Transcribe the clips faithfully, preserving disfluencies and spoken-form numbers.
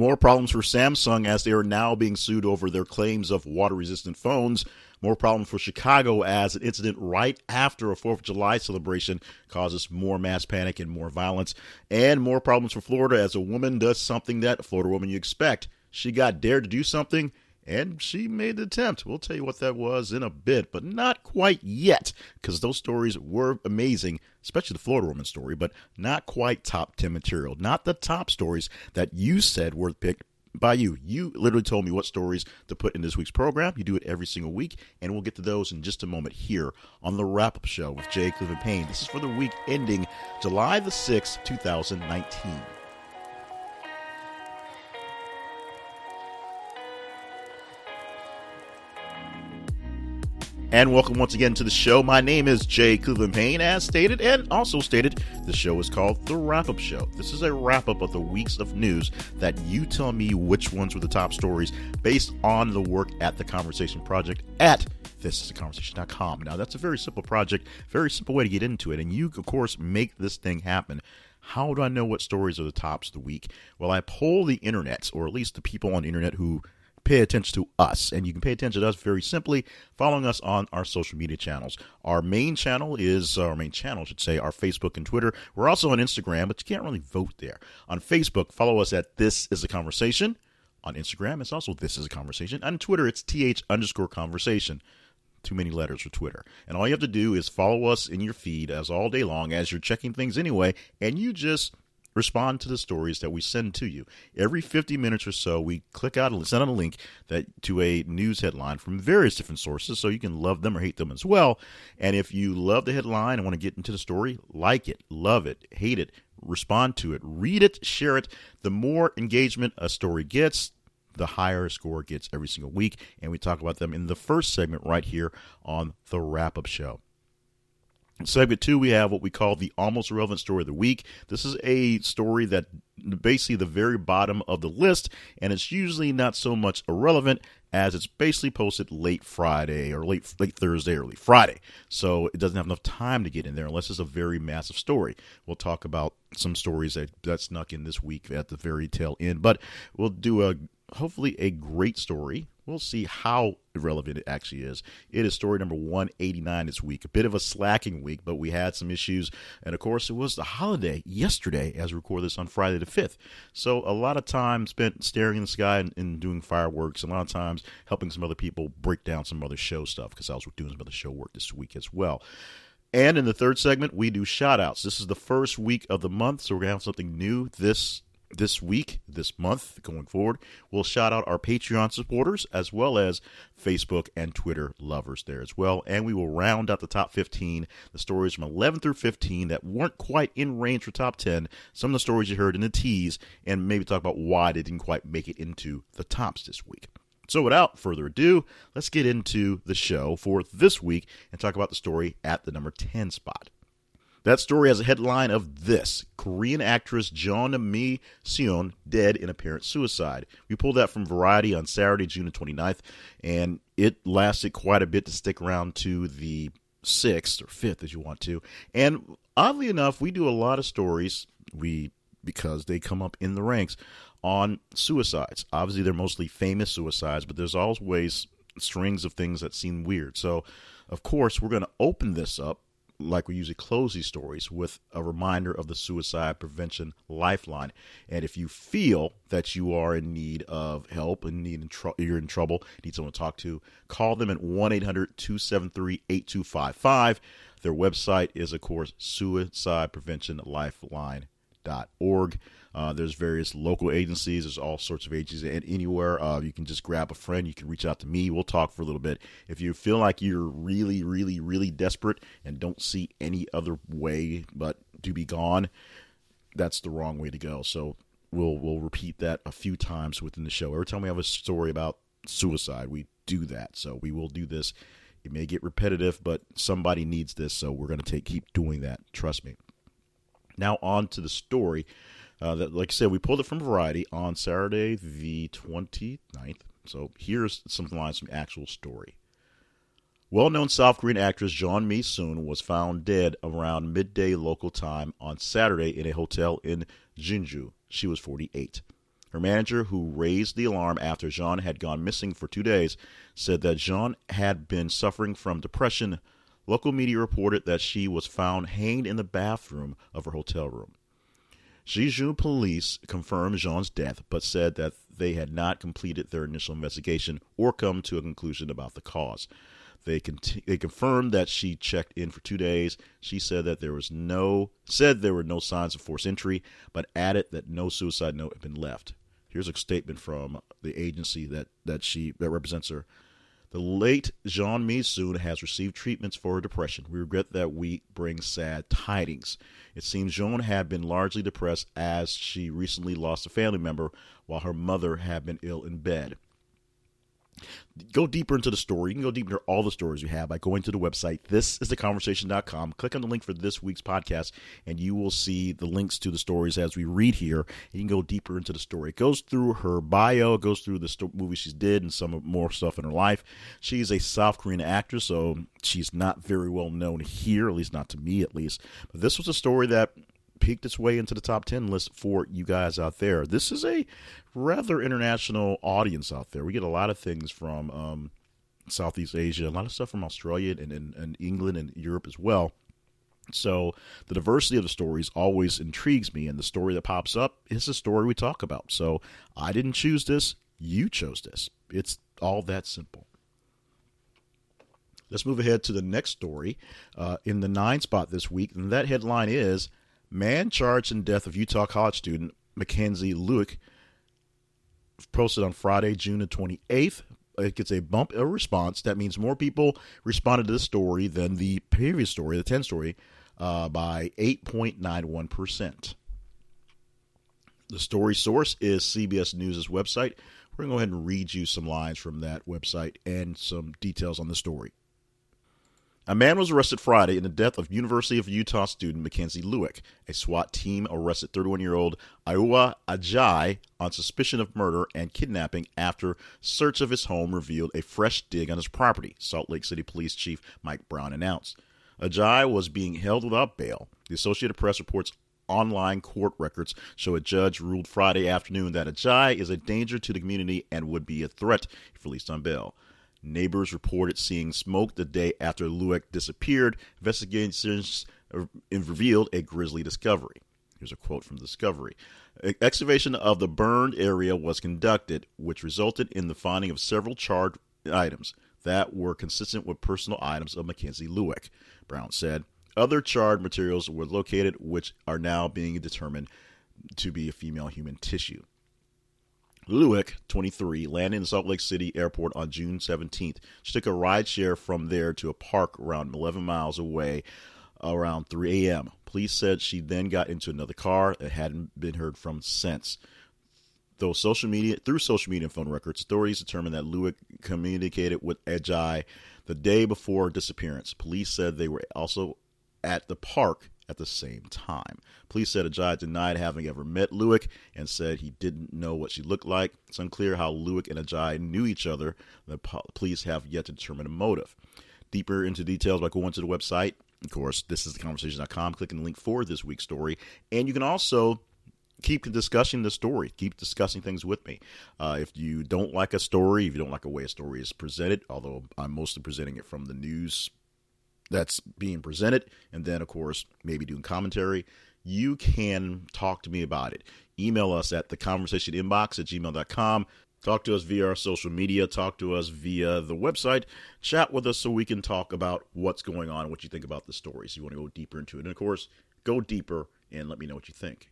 More problems for Samsung as they are now being sued over their claims of water-resistant phones. More problems for Chicago as an incident right after a Fourth of July celebration causes more mass panic and more violence. And more problems for Florida as a woman does something that, a Florida woman you expect, she got dared to do something, and she made the attempt. We'll tell you what that was in a bit, but not quite yet, because those stories were amazing, especially the Florida woman story, but not quite top ten material. Not the top stories that you said were picked by you. You literally told me what stories to put in this week's program. You do it every single week, and we'll get to those in just a moment here on The Wrap-Up Show with Jay Cleveland Payne. This is for the week ending July the sixth, two thousand nineteen. And welcome once again to the show. My name is Jay Cleveland Payne, as stated, and also stated, the show is called The Wrap-Up Show. This is a wrap-up of the weeks of news that you tell me which ones were the top stories based on the work at the Conversation Project at this is the conversation dot com. Now, that's a very simple project, very simple way to get into it, and you, of course, make this thing happen. How do I know what stories are the tops of the week? Well, I poll the internet, or at least the people on the internet who pay attention to us, and you can pay attention to us very simply following us on our social media channels. Our main channel is, our main channel, I should say, our Facebook and Twitter. We're also on Instagram, but you can't really vote there. On Facebook, follow us at This Is a Conversation. On Instagram, it's also This Is a Conversation. On Twitter, it's th underscore conversation. Too many letters for Twitter. And all you have to do is follow us in your feed as all day long as you're checking things anyway, and you just respond to the stories that we send to you. Every fifty minutes or so, we click out and send out a link that to a news headline from various different sources, so you can love them or hate them as well. And if you love the headline and want to get into the story, like it, love it, hate it, respond to it, read it, share it. The more engagement a story gets, the higher score gets every single week. And we talk about them in the first segment right here on The Wrap-Up Show. In segment two, we have what we call the Almost Relevant Story of the Week. This is a story that basically the very bottom of the list, and it's usually not so much irrelevant as it's basically posted late Friday or late late Thursday, early Friday. So it doesn't have enough time to get in there unless it's a very massive story. We'll talk about some stories that, that snuck in this week at the very tail end, but we'll do a hopefully a great story. We'll see how relevant it actually is. It is story number one eighty-nine this week. A bit of a slacking week, but we had some issues. And, of course, it was the holiday yesterday as we record this on Friday the fifth. So a lot of time spent staring in the sky and, and doing fireworks. A lot of times helping some other people break down some other show stuff because I was doing some other show work this week as well. And in the third segment, we do shout-outs. This is the first week of the month, so we're going to have something new this This week, this month, going forward. We'll shout out our Patreon supporters as well as Facebook and Twitter lovers there as well. And we will round out the top fifteen, the stories from eleven through fifteen that weren't quite in range for top ten, some of the stories you heard in the tease, and maybe talk about why they didn't quite make it into the tops this week. So without further ado, let's get into the show for this week and talk about the story at the number ten spot. That story has a headline of this: Korean actress Jeon Mi-seon dead in apparent suicide. We pulled that from Variety on Saturday, June the twenty-ninth, and it lasted quite a bit to stick around to the sixth or fifth, as you want to. And oddly enough, we do a lot of stories, we because they come up in the ranks, on suicides. Obviously, they're mostly famous suicides, but there's always strings of things that seem weird. So, of course, we're going to open this up, like we usually close these stories, with a reminder of the Suicide Prevention Lifeline. And if you feel that you are in need of help and need in tr- you're in trouble, need someone to talk to, call them at one eight hundred two seven three eight two five five. Their website is, of course, suicide prevention lifeline dot org. Uh, there's various local agencies. There's all sorts of agencies, and anywhere uh, you can just grab a friend. You can reach out to me. We'll talk for a little bit. If you feel like you're really, really, really desperate and don't see any other way but to be gone, that's the wrong way to go. So we'll we'll repeat that a few times within the show. Every time we have a story about suicide, we do that. So we will do this. It may get repetitive, but somebody needs this, so we're going to take keep doing that. Trust me. Now on to the story. Uh, that, like I said, we pulled it from Variety on Saturday the twenty-ninth. So here's some lines from the actual story. Well-known South Korean actress Jeon Mi-seon was found dead around midday local time on Saturday in a hotel in Jeonju. She was forty-eight. Her manager, who raised the alarm after Jeon had gone missing for two days, said that Jeon had been suffering from depression. Local media reported that she was found hanged in the bathroom of her hotel room. Jeju police confirmed Jeon's death, but said that they had not completed their initial investigation or come to a conclusion about the cause. They cont- they confirmed that she checked in for two days. She said that there was no said there were no signs of forced entry, but added that no suicide note had been left. Here's a statement from the agency that that she that represents her. The late Jeon Mi-seon has received treatments for her depression. We regret that we bring sad tidings. It seems Jeon had been largely depressed as she recently lost a family member while her mother had been ill in bed. Go deeper into the story. You can go deeper into all the stories you have by going to the website, this is the conversation dot com. Click on the link for this week's podcast, and you will see the links to the stories as we read here. You can go deeper into the story. It goes through her bio. It goes through the sto- movie she did and some more stuff in her life. She is a South Korean actress, so she's not very well known here, at least not to me at least. But this was a story that peaked its way into the top ten list for you guys out there. This is a rather international audience out there. We get a lot of things from um, Southeast Asia, a lot of stuff from Australia and, and, and England and Europe as well. So the diversity of the stories always intrigues me, and the story that pops up is the story we talk about. So I didn't choose this. You chose this. It's all that simple. Let's move ahead to the next story uh, in the nine spot this week, and that headline is Man charged in death of Utah college student Mackenzie Lueck, posted on Friday, June the twenty-eighth. It gets a bump in response. That means more people responded to this story than the previous story, the ten story, uh, by eight point nine one percent. The story source is C B S News' website. We're going to go ahead and read you some lines from that website and some details on the story. A man was arrested Friday in the death of University of Utah student Mackenzie Lueck. A SWAT team arrested thirty-one-year-old Ayoola Ajayi on suspicion of murder and kidnapping after search of his home revealed a fresh dig on his property, Salt Lake City Police Chief Mike Brown announced. Ajayi was being held without bail. The Associated Press reports online court records show a judge ruled Friday afternoon that Ajayi is a danger to the community and would be a threat if released on bail. Neighbors reported seeing smoke the day after Lueck disappeared. Investigations revealed a grisly discovery. Here's a quote from the discovery. Excavation of the burned area was conducted, which resulted in the finding of several charred items that were consistent with personal items of Mackenzie Lueck, Brown said. Other charred materials were located, which are now being determined to be female human tissue. Lueck, twenty-three, landed in Salt Lake City Airport on June seventeenth. She took a rideshare from there to a park around eleven miles away around three a.m. Police said she then got into another car that hadn't been heard from since. Though social media, through social media and phone records, authorities determined that Lueck communicated with Ajayi the day before her disappearance. Police said they were also at the park at the same time. Police said Ajayi denied having ever met Lueck and said he didn't know what she looked like. It's unclear how Lueck and Ajayi knew each other. The police have yet to determine a motive. Deeper into details by going to the website, of course, this is the conversation dot com. Click on the link for this week's story. And you can also keep discussing the story. Keep discussing things with me. Uh, if you don't like a story, if you don't like a way a story is presented, although I'm mostly presenting it from the news that's being presented, and then, of course, maybe doing commentary, you can talk to me about it. Email us at the conversation inbox at gmail dot com. Talk to us via our social media. Talk to us via the website. Chat with us so we can talk about what's going on, what you think about the stories. You want to go deeper into it. And, of course, go deeper and let me know what you think.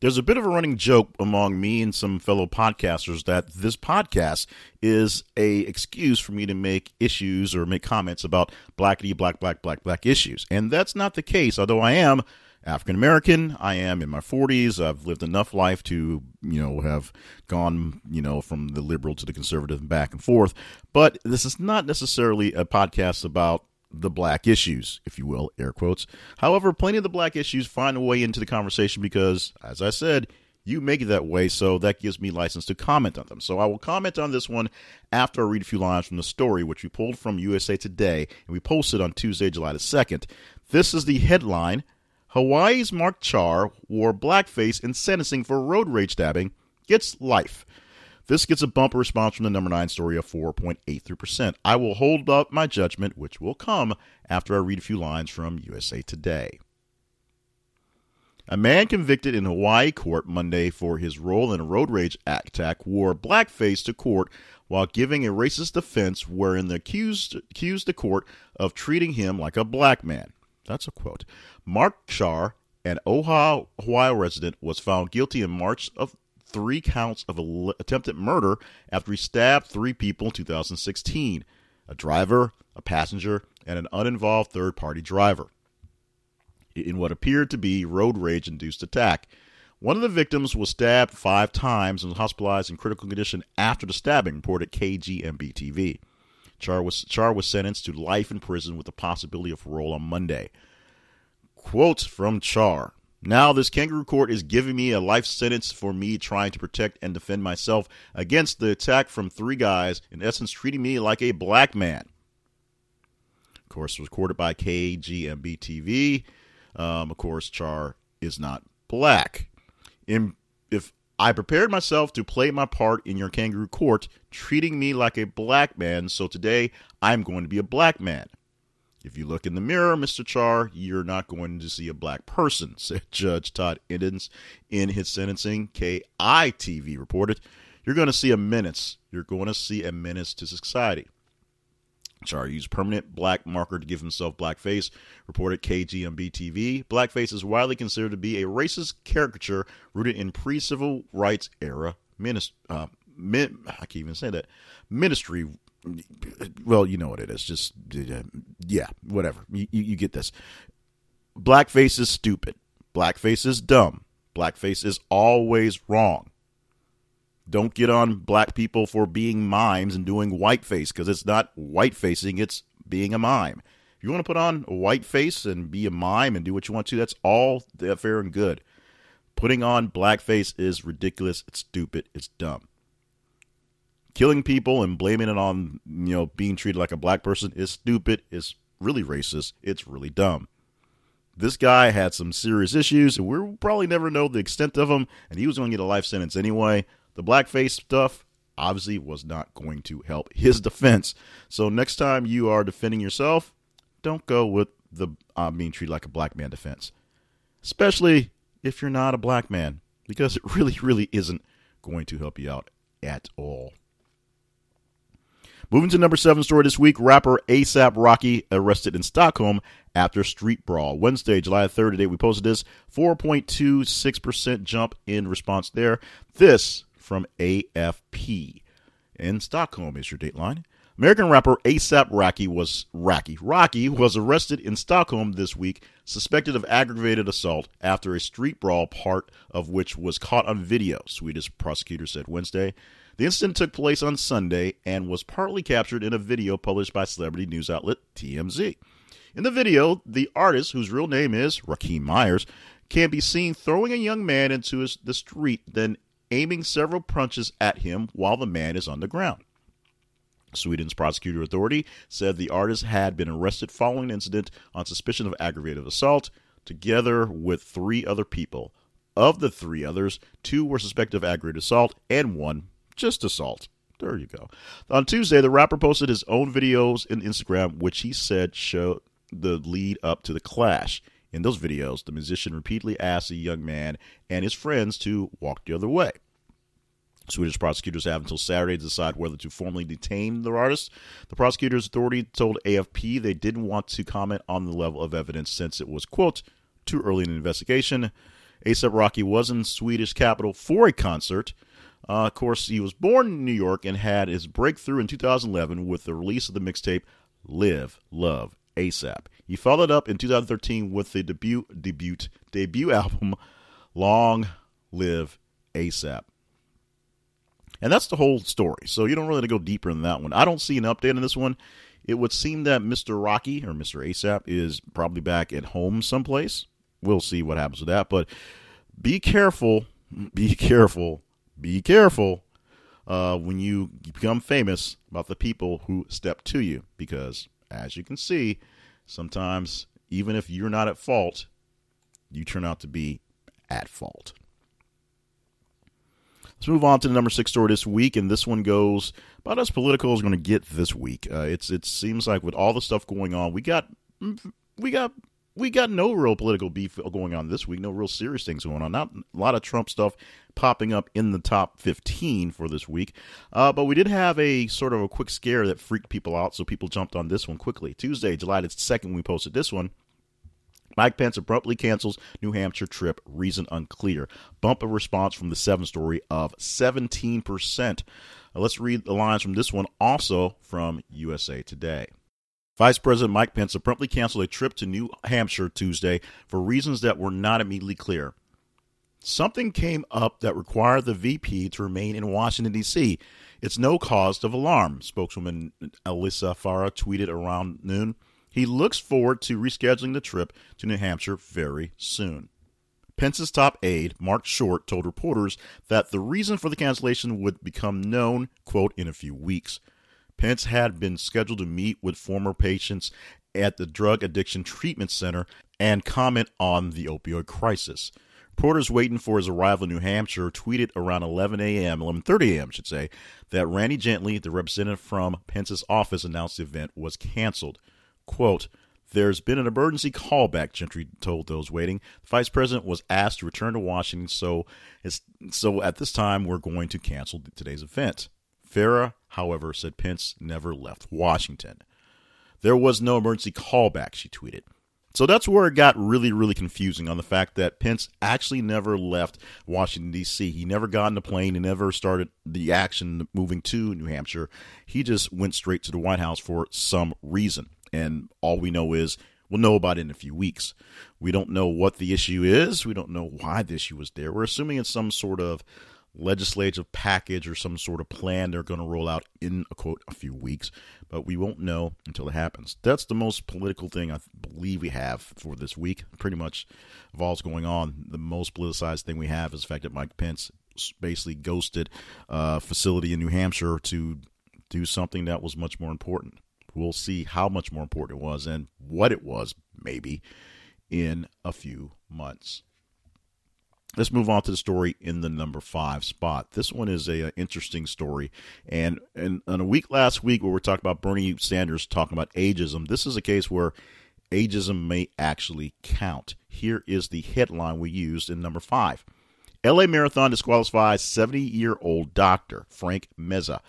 There's a bit of a running joke among me and some fellow podcasters that this podcast is a excuse for me to make issues or make comments about blackity, black, black, black, black issues. And that's not the case. Although I am African-American, I am in my forties. I've lived enough life to, you know, have gone, you know, from the liberal to the conservative and back and forth. But this is not necessarily a podcast about the black issues, if you will, air quotes. However, plenty of the black issues find a way into the conversation because, as I said, you make it that way, so that gives me license to comment on them. So I will comment on this one after I read a few lines from the story, which we pulled from U S A Today, and we posted on Tuesday, July the second. This is the headline: Hawaii's Mark Char wore blackface in sentencing for road rage stabbing, gets life. This gets a bump response from the number nine story of four point eight three percent. I will hold up my judgment, which will come after I read a few lines from U S A Today. A man convicted in Hawaii court Monday for his role in a road rage attack wore blackface to court while giving a racist defense wherein the accused accused the court of treating him like a black man. That's a quote. Mark Char, an Ohio resident, was found guilty in March of three counts of attempted murder after he stabbed three people in two thousand sixteen, a driver, a passenger, and an uninvolved third-party driver, in what appeared to be road rage-induced attack. One of the victims was stabbed five times and was hospitalized in critical condition after the stabbing, reported K G M B T V. Char was, Char was sentenced to life in prison with the possibility of parole on Monday. Quote from Char: "Now this kangaroo court is giving me a life sentence for me trying to protect and defend myself against the attack from three guys, in essence treating me like a black man." Of course, recorded by K G M B T V. Um, of course, Char is not black. In, if I prepared myself to play my part in your kangaroo court, treating me like a black man, so today I'm going to be a black man. If you look in the mirror, Mister Char, you're not going to see a black person, said Judge Todd Edens in his sentencing. K I T V reported, "You're going to see a menace. You're going to see a menace to society." Char used permanent black marker to give himself blackface, reported K G M B T V. Blackface is widely considered to be a racist caricature rooted in pre-civil rights era minist- uh, min- I can't even say that. Ministry. Well, you know what it is. Just, yeah, whatever. You, you, you get this. Blackface is stupid. Blackface is dumb. Blackface is always wrong. Don't get on black people for being mimes and doing whiteface, because it's not whitefacing, it's being a mime. If you want to put on a whiteface and be a mime and do what you want to, that's all fair and good. Putting on blackface is ridiculous, it's stupid, it's dumb. Killing people and blaming it on, you know, being treated like a black person is stupid, it's really racist, it's really dumb. This guy had some serious issues, and we'll probably never know the extent of them, and he was going to get a life sentence anyway. The blackface stuff obviously was not going to help his defense. So next time you are defending yourself, don't go with the uh, being treated like a black man defense, especially if you're not a black man, because it really, really isn't going to help you out at all. Moving to number seven story this week, rapper A$AP Rocky arrested in Stockholm after street brawl. Wednesday, July third, today we posted this, four point two six percent jump in response there. This from A F P. In Stockholm is your dateline. American rapper A$AP Rocky was Rocky. Rocky was arrested in Stockholm this week, suspected of aggravated assault after a street brawl, part of which was caught on video, Swedish prosecutors said Wednesday. The incident took place on Sunday and was partly captured in a video published by celebrity news outlet T M Z. In the video, the artist, whose real name is Rakim Myers, can be seen throwing a young man into his, the street, then aiming several punches at him while the man is on the ground. Sweden's prosecutor authority said the artist had been arrested following an incident on suspicion of aggravated assault, together with three other people. Of the three others, two were suspected of aggravated assault and one just assault. There you go. On Tuesday, the rapper posted his own videos on Instagram, which he said showed the lead up to the clash. In those videos, the musician repeatedly asked the young man and his friends to walk the other way. Swedish prosecutors have until Saturday to decide whether to formally detain the artist. The prosecutor's authority told A F P they didn't want to comment on the level of evidence since it was, quote, too early in the investigation. A$AP Rocky was in Swedish capital for a concert. Uh, of course, he was born in New York and had his breakthrough in two thousand eleven with the release of the mixtape Live, Love, A$AP. He followed up in two thousand thirteen with the debut debut debut album Long Live A$AP. And that's the whole story. So you don't really have to go deeper in that one. I don't see an update on this one. It would seem that Mister Rocky or Mister A$AP is probably back at home someplace. We'll see what happens with that. But be careful, be careful, be careful uh, when you become famous about the people who step to you, because as you can see, sometimes, even if you're not at fault, you turn out to be at fault. Let's Let's move on to the number six story this week, and this one goes about as political as we're going to get this week. Uh, it's it seems like with all the stuff going on, we got we got we got no real political beef going on this week. No real serious things going on. Not a lot of Trump stuff popping up in the top fifteen for this week. Uh, but we did have a sort of a quick scare that freaked people out, so people jumped on this one quickly. Tuesday, July the second, we posted this one. Mike Pence abruptly cancels New Hampshire trip, reason unclear. Bump of response from the seven story of seventeen percent. Now let's read the lines from this one, also from U S A Today. Vice President Mike Pence abruptly canceled a trip to New Hampshire Tuesday for reasons that were not immediately clear. Something came up that required the V P to remain in Washington, D C It's no cause of alarm, spokeswoman Alyssa Farah tweeted around noon. He looks forward to rescheduling the trip to New Hampshire very soon. Pence's top aide, Mark Short, told reporters that the reason for the cancellation would become known, quote, in a few weeks. Pence had been scheduled to meet with former patients at the Drug Addiction Treatment Center and comment on the opioid crisis. Reporters waiting for his arrival in New Hampshire tweeted around eleven a.m., eleven thirty a.m., I should say, that Randy Gently, the representative from Pence's office, announced the event was canceled. Quote, there's been an emergency callback, Gentry told those waiting. The vice president was asked to return to Washington, so it's, so at this time we're going to cancel today's event. Farah, however, said Pence never left Washington. There was no emergency callback, she tweeted. So that's where it got really, really confusing on the fact that Pence actually never left Washington, D C. He never got on a plane. He never started the action moving to New Hampshire. He just went straight to the White House for some reason. And all we know is we'll know about it in a few weeks. We don't know what the issue is. We don't know why the issue was there. We're assuming it's some sort of legislative package or some sort of plan they're going to roll out in, a quote, a few weeks. But we won't know until it happens. That's the most political thing I believe we have for this week. Pretty much of all's going on, the most politicized thing we have is the fact that Mike Pence basically ghosted a facility in New Hampshire to do something that was much more important. We'll see how much more important it was and what it was, maybe, in a few months. Let's move on to the story in the number five spot. This one is a, a interesting story. And and on a week last week where we talked about Bernie Sanders talking about ageism, this is a case where ageism may actually count. Here is the headline we used in number five. L A Marathon disqualifies seventy-year-old doctor Frank Meza.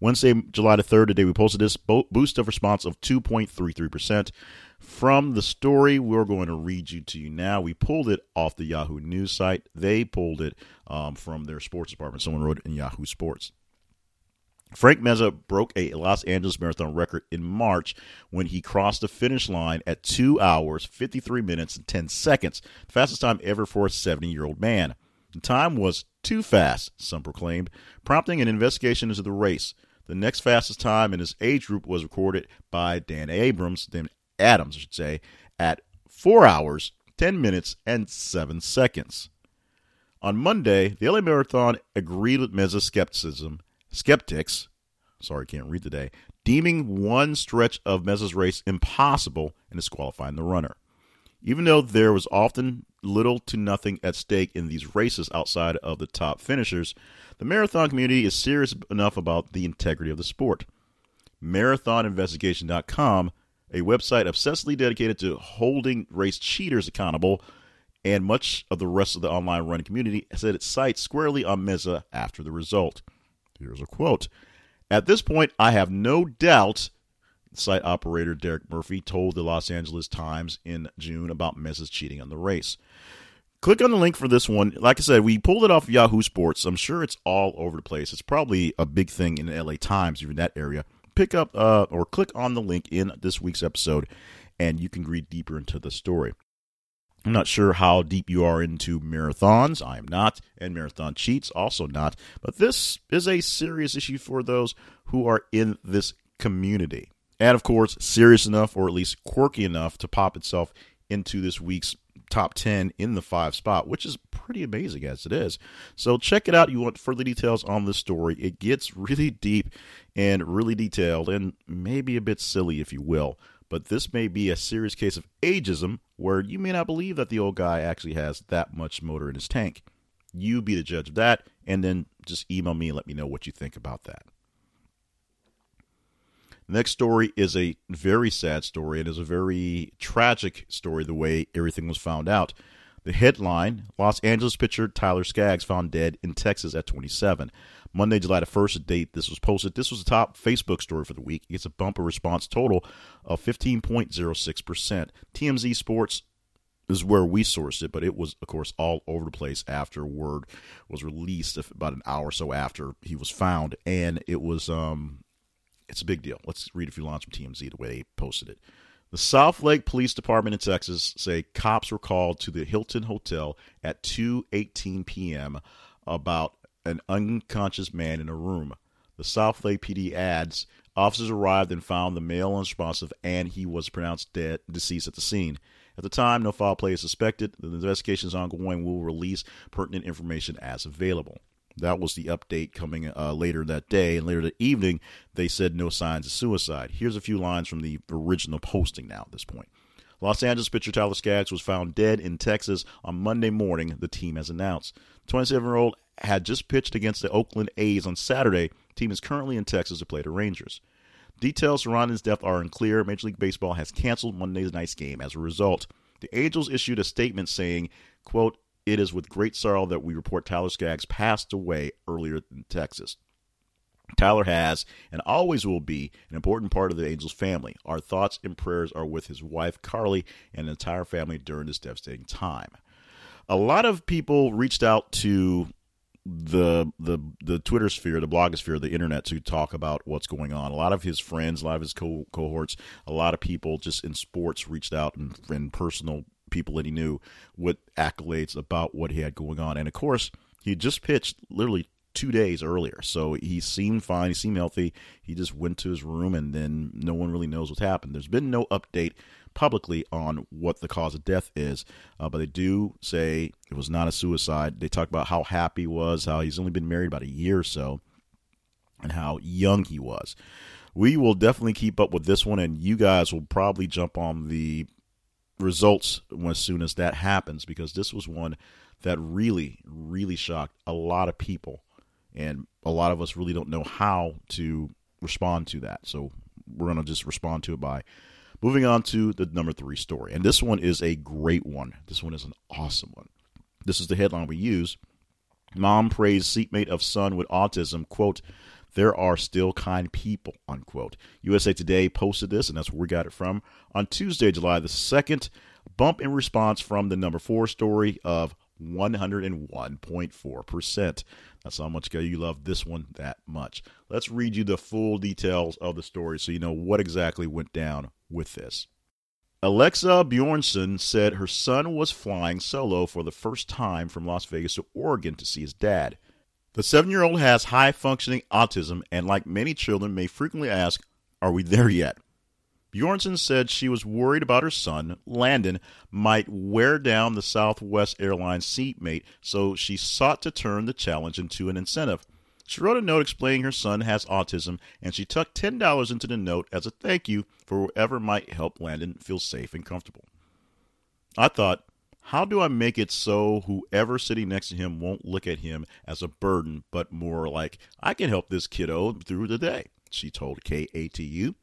Wednesday, July the third, today we posted this bo- boost of response of two point three three percent. From the story we're going to read you to you now, we pulled it off the Yahoo News site. They pulled it um, from their sports department. Someone wrote it in Yahoo Sports. Frank Meza broke a Los Angeles Marathon record in March when he crossed the finish line at two hours, fifty-three minutes, and ten seconds, the fastest time ever for a seventy-year-old man. The time was too fast, some proclaimed, prompting an investigation into the race. The next fastest time in his age group was recorded by Dan Abrams, Dan Adams, I should say, at four hours, ten minutes, and seven seconds. On Monday, the L A Marathon agreed with Meza's skepticism, skeptics, sorry, can't read today, deeming one stretch of Meza's race impossible and disqualifying the runner. Even though there was often little to nothing at stake in these races outside of the top finishers, the marathon community is serious enough about the integrity of the sport. marathon investigation dot com, a website obsessively dedicated to holding race cheaters accountable, and much of the rest of the online running community, said its sights squarely on Meza after the result. Here's a quote. At this point, I have no doubt, site operator Derek Murphy told the Los Angeles Times in June about Meza's cheating on the race. Click on the link for this one. Like I said, we pulled it off Yahoo Sports. I'm sure it's all over the place. It's probably a big thing in the L A Times, even that area. Pick up uh, or click on the link in this week's episode, and you can read deeper into the story. I'm not sure how deep you are into marathons. I am not, and marathon cheats also not. But this is a serious issue for those who are in this community. And, of course, serious enough or at least quirky enough to pop itself into this week's top ten in the five spot, which is pretty amazing as it is. So check it out. You want further details on this story. It gets really deep and really detailed and maybe a bit silly, if you will. But this may be a serious case of ageism where you may not believe that the old guy actually has that much motor in his tank. You be the judge of that, and then just email me and let me know what you think about that. Next story is a very sad story. It is a very tragic story, the way everything was found out. The headline, Los Angeles pitcher Tyler Skaggs found dead in Texas at twenty-seven. Monday, July the first, a date this was posted. This was the top Facebook story for the week. It gets a bumper response total of fifteen point oh six percent. T M Z Sports is where we sourced it, but it was, of course, all over the place after word was released about an hour or so after he was found. And it was... um. It's a big deal. Let's read a few lines from T M Z, the way they posted it. The Southlake Police Department in Texas say cops were called to the Hilton Hotel at two eighteen p.m. about an unconscious man in a room. The Southlake P D adds, officers arrived and found the male unresponsive, and he was pronounced dead, deceased at the scene. At the time, no foul play is suspected. The investigation is ongoing. We will release pertinent information as available. That was the update coming uh, later that day. And later that evening, they said no signs of suicide. Here's a few lines from the original posting now at this point. Los Angeles pitcher Tyler Skaggs was found dead in Texas on Monday morning, the team has announced. twenty-seven-year-old had just pitched against the Oakland A's on Saturday. The team is currently in Texas to play the Rangers. Details surrounding his death are unclear. Major League Baseball has canceled Monday's night's game as a result. The Angels issued a statement saying, quote, "It is with great sorrow that we report Tyler Skaggs passed away earlier in Texas. Tyler has and always will be an important part of the Angels family. Our thoughts and prayers are with his wife, Carly, and the entire family during this devastating time." A lot of people reached out to the the the Twitter sphere, the blogosphere, the internet to talk about what's going on. A lot of his friends, a lot of his co- cohorts, a lot of people just in sports reached out and, and personal people that he knew with accolades about what he had going on. And of course, he just pitched literally two days earlier. So he seemed fine. He seemed healthy. He just went to his room, and then no one really knows what's happened. There's been no update publicly on what the cause of death is, uh, but they do say it was not a suicide. They talk about how happy he was, how he's only been married about a year or so, and how young he was. We will definitely keep up with this one, and you guys will probably jump on the results as soon as that happens, because this was one that really, really shocked a lot of people, and a lot of us really don't know how to respond to that. So we're going to just respond to it by moving on to the number three story. And this one is a great one. This one is an awesome one. This is the headline we use. Mom prays seatmate of son with autism, quote, "There are still kind people," unquote. U S A Today posted this, and that's where we got it from. On Tuesday, July the second, bump in response from the number four story of one oh one point four percent. That's how much you love this one that much. Let's read you the full details of the story so you know what exactly went down with this. Alexa Bjornson said her son was flying solo for the first time from Las Vegas to Oregon to see his dad. The seven-year-old has high-functioning autism and, like many children, may frequently ask, "Are we there yet?" Bjornson said she was worried about her son, Landon, might wear down the Southwest Airlines seatmate, so she sought to turn the challenge into an incentive. She wrote a note explaining her son has autism, and she tucked ten dollars into the note as a thank you for whoever might help Landon feel safe and comfortable. I thought, how do I make it so whoever sitting next to him won't look at him as a burden, but more like, I can help this kiddo through the day, she told K A T U.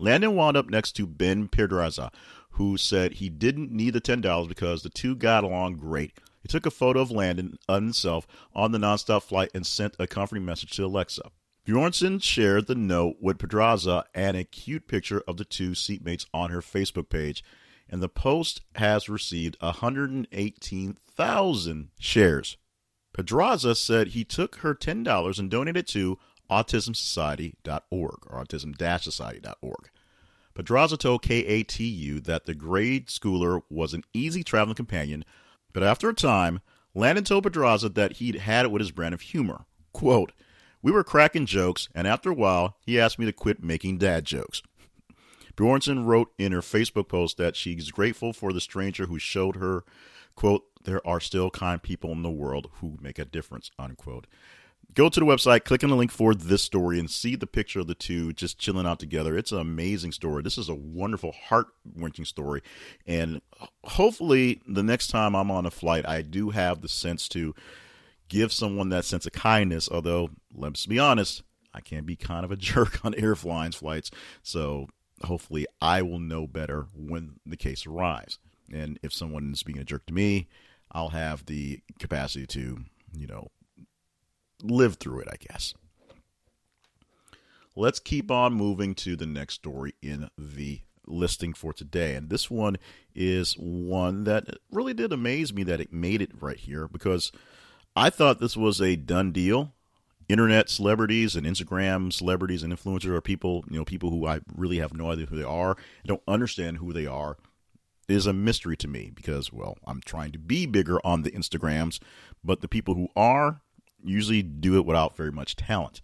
Landon wound up next to Ben Pedraza, who said he didn't need the ten dollars because the two got along great. He took a photo of Landon himself on the nonstop flight and sent a comforting message to Alexa. Bjornson shared the note with Pedraza and a cute picture of the two seatmates on her Facebook page, and the post has received one hundred eighteen thousand shares. Pedraza said he took her ten dollars and donated it to autism society dot org or autism society dot org. Pedraza told K A T U that the grade schooler was an easy traveling companion, but after a time, Landon told Pedraza that he'd had it with his brand of humor. Quote, "We were cracking jokes, and after a while, he asked me to quit making dad jokes." Bjornson wrote in her Facebook post that she's grateful for the stranger who showed her, quote, "There are still kind people in the world who make a difference," unquote. Go to the website, click on the link for this story, and see the picture of the two just chilling out together. It's an amazing story. This is a wonderful, heart-wrenching story. And hopefully the next time I'm on a flight, I do have the sense to give someone that sense of kindness. Although, let's be honest, I can be kind of a jerk on Air Flying's flights. So hopefully I will know better when the case arrives. And if someone is being a jerk to me, I'll have the capacity to, you know, live through it, I guess. Let's keep on moving to the next story in the listing for today. And this one is one that really did amaze me that it made it right here, because I thought this was a done deal. Internet celebrities and Instagram celebrities and influencers are people, you know, people who I really have no idea who they are. I don't understand who they are. It is a mystery to me because, well, I'm trying to be bigger on the Instagrams, but the people who are usually do it without very much talent.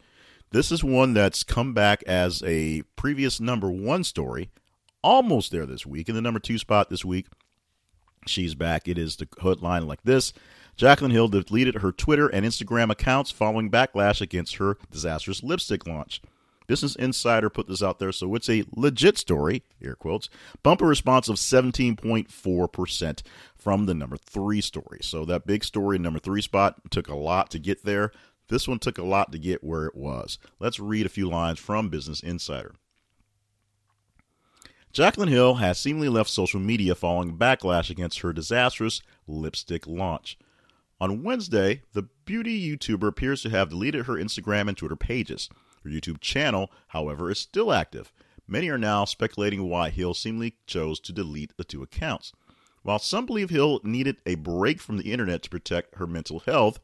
This is one that's come back as a previous number one story, almost there this week. In the number two spot this week, she's back. It is the headline like this: Jaclyn Hill deleted her Twitter and Instagram accounts following backlash against her disastrous lipstick launch. Business Insider put this out there, so it's a legit story, air quotes. Bumper response of seventeen point four percent from the number three story. So that big story, number three spot, took a lot to get there. This one took a lot to get where it was. Let's read a few lines from Business Insider. Jaclyn Hill has seemingly left social media following backlash against her disastrous lipstick launch. On Wednesday, the beauty YouTuber appears to have deleted her Instagram and Twitter pages. Her YouTube channel, however, is still active. Many are now speculating why Hill seemingly chose to delete the two accounts. While some believe Hill needed a break from the internet to protect her mental health,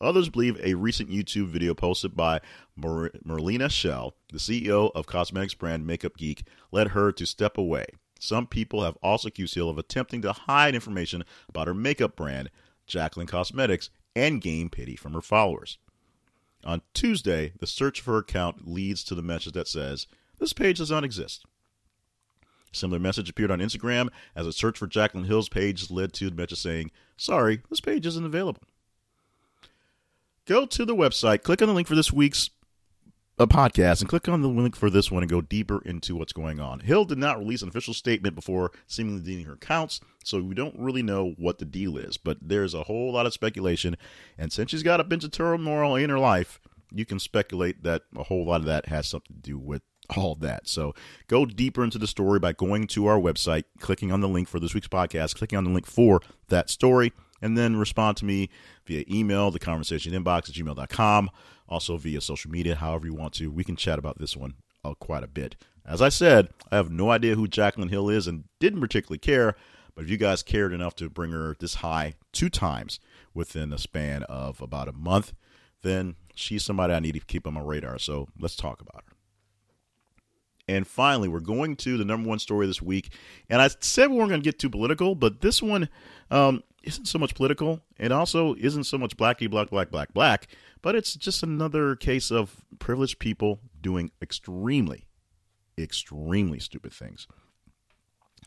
others believe a recent YouTube video posted by Mar- Marlena Stell, the C E O of cosmetics brand Makeup Geek, led her to step away. Some people have also accused Hill of attempting to hide information about her makeup brand, Jaclyn Cosmetics, and gain pity from her followers. On Tuesday, the search for her account leads to the message that says, "This page does not exist." A similar message appeared on Instagram as a search for Jaclyn Hill's page led to the message saying, "Sorry, this page isn't available." Go to the website, click on the link for this week's uh, podcast, and click on the link for this one and go deeper into what's going on. Hill did not release an official statement before seemingly deleting her accounts, so we don't really know what the deal is, but there's a whole lot of speculation, and since she's got a bunch of turmoil in her life, you can speculate that a whole lot of that has something to do with all that. So go deeper into the story by going to our website, clicking on the link for this week's podcast, clicking on the link for that story, and then respond to me via email, the conversation inbox at gmail dot com, also via social media, however you want to. We can chat about this one uh, quite a bit. As I said, I have no idea who Jaclyn Hill is and didn't particularly care, but if you guys cared enough to bring her this high two times within the span of about a month, then she's somebody I need to keep on my radar, so let's talk about her. And finally, we're going to the number one story this week, and I said we weren't going to get too political, but this one um, isn't so much political, and also isn't so much blacky, black, black, black, black, but it's just another case of privileged people doing extremely, extremely stupid things.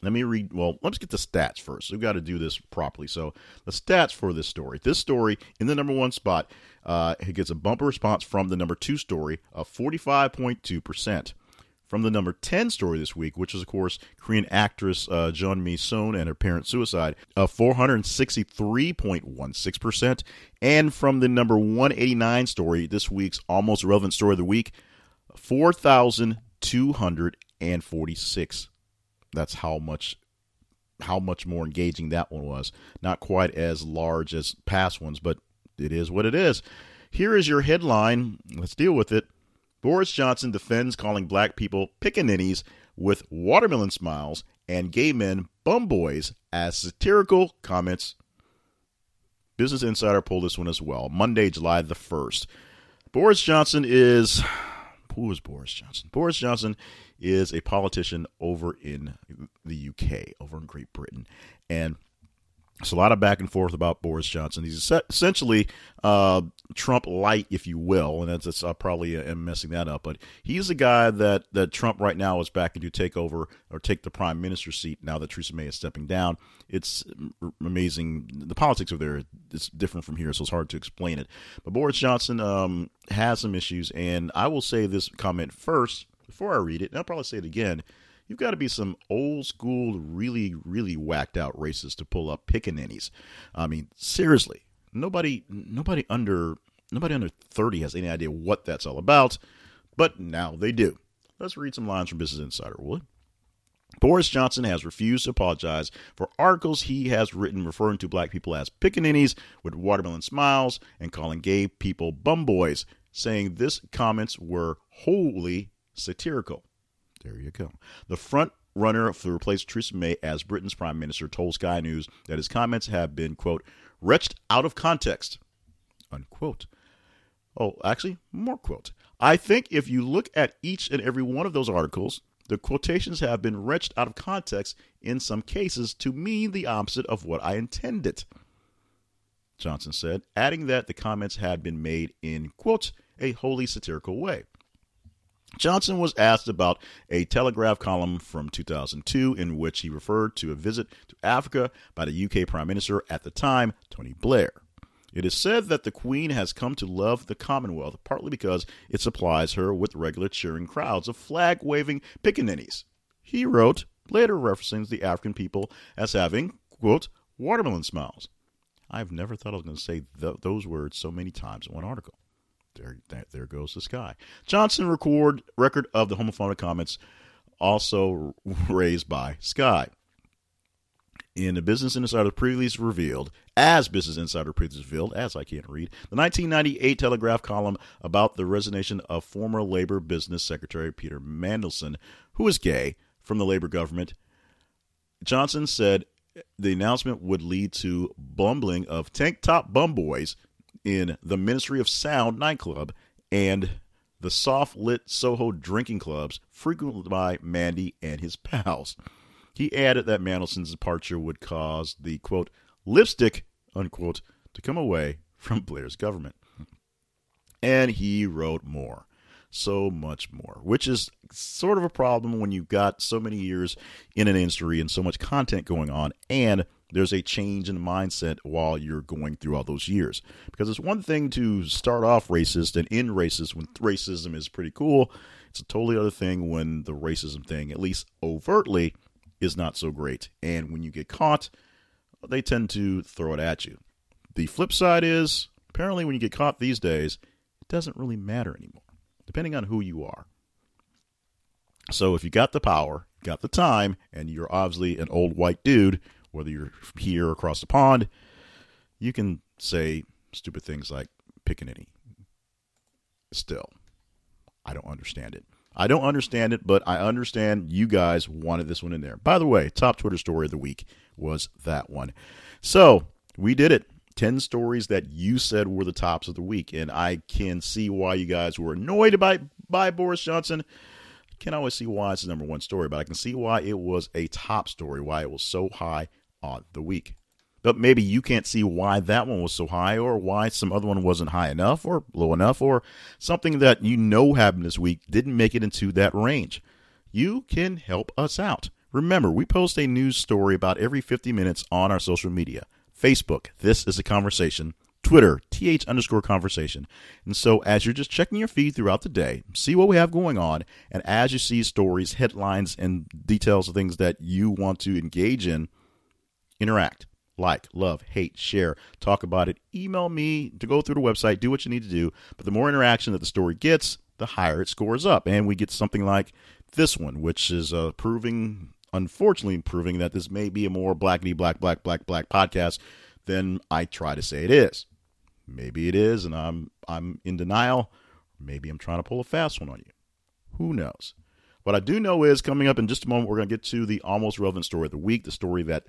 Let me read, well, let's get the stats first. We've got to do this properly. So the stats for this story. This story, in the number one spot, uh, it gets a bumper response from the number two story of forty-five point two percent. From the number ten story this week, which is, of course, Korean actress uh, Jeon Mi-seon and her parents' suicide, of four hundred sixty-three point one six percent. And from the number one eighty-nine story, this week's almost relevant story of the week, four thousand two hundred forty-six. That's how much, how much more engaging that one was. Not quite as large as past ones, but it is what it is. Here is your headline. Let's deal with it. Boris Johnson defends calling black people pickaninnies with watermelon smiles and gay men bum boys as satirical comments. Business Insider pulled this one as well. Monday, July the first. Boris Johnson is... Who is Boris Johnson? Boris Johnson is a politician over in the U K, over in Great Britain. And it's a lot of back and forth about Boris Johnson. He's essentially uh, Trump light, if you will, and that's, that's I probably am messing that up. But he's the guy that, that Trump right now is backing to take over or take the prime minister's seat now that Theresa May is stepping down. It's amazing. The politics over there is different from here, so it's hard to explain it. But Boris Johnson um, has some issues, and I will say this comment first before I read it, and I'll probably say it again. You've got to be some old school, really, really whacked out racist to pull up pickaninnies. I mean, seriously, nobody, nobody under, nobody under thirty has any idea what that's all about, but now they do. Let's read some lines from Business Insider, will we? Boris Johnson has refused to apologize for articles he has written referring to black people as pickaninnies with watermelon smiles and calling gay people bumboys, saying these comments were wholly satirical. There you go. The front runner to replace Theresa May as Britain's prime minister told Sky News that his comments have been, quote, wrenched out of context, unquote. Oh, actually, more quote. I think if you look at each and every one of those articles, the quotations have been wrenched out of context in some cases to mean the opposite of what I intended, Johnson said, adding that the comments had been made in, quote, a wholly satirical way. Johnson was asked about a Telegraph column from two thousand two in which he referred to a visit to Africa by the U K Prime Minister at the time, Tony Blair. It is said that the Queen has come to love the Commonwealth, partly because it supplies her with regular cheering crowds of flag-waving pickaninnies, he wrote, later referencing the African people as having, quote, watermelon smiles. I've never thought I was going to say th- those words so many times in one article. There, there goes the sky. Johnson record record of the homophobic comments also raised by Sky. In the Business Insider previously revealed, as Business Insider previously revealed, as I can't read, the nineteen ninety-eight Telegraph column about the resignation of former Labor Business Secretary Peter Mandelson, who is gay, from the Labor government, Johnson said the announcement would lead to bumbling of tank-top bumboys in the Ministry of Sound nightclub and the soft-lit Soho drinking clubs frequented by Mandy and his pals. He added that Mandelson's departure would cause the, quote, lipstick, unquote, to come away from Blair's government. And he wrote more. So much more, which is sort of a problem when you've got so many years in an industry and so much content going on, and there's a change in mindset while you're going through all those years. Because it's one thing to start off racist and end racist when racism is pretty cool. It's a totally other thing when the racism thing, at least overtly, is not so great. And when you get caught, they tend to throw it at you. The flip side is, apparently when you get caught these days, it doesn't really matter anymore, depending on who you are. So if you got the power, got the time, and you're obviously an old white dude, whether you're here or across the pond, you can say stupid things like pickaninny. Still, I don't understand it. I don't understand it, but I understand you guys wanted this one in there. By the way, top Twitter story of the week was that one. So we did it. ten stories that you said were the tops of the week. And I can see why you guys were annoyed by, by Boris Johnson. Can't always see why it's the number one story, but I can see why it was a top story, why it was so high on the week. But maybe you can't see why that one was so high, or why some other one wasn't high enough or low enough, or something that you know happened this week didn't make it into that range. You can help us out. Remember, we post a news story about every fifty minutes on our social media. Facebook, This Is a Conversation. Twitter, th underscore conversation. And so as you're just checking your feed throughout the day, see what we have going on. And as you see stories, headlines, and details of things that you want to engage in, interact. Like, love, hate, share, talk about it, email me to go through the website, do what you need to do. But the more interaction that the story gets, the higher it scores up. And we get something like this one, which is uh, proving, unfortunately proving that this may be a more blackity black, black, black, black podcast than I try to say it is. Maybe it is, and I'm I'm in denial. Maybe I'm trying to pull a fast one on you. Who knows? What I do know is coming up in just a moment, we're going to get to the almost relevant story of the week, the story that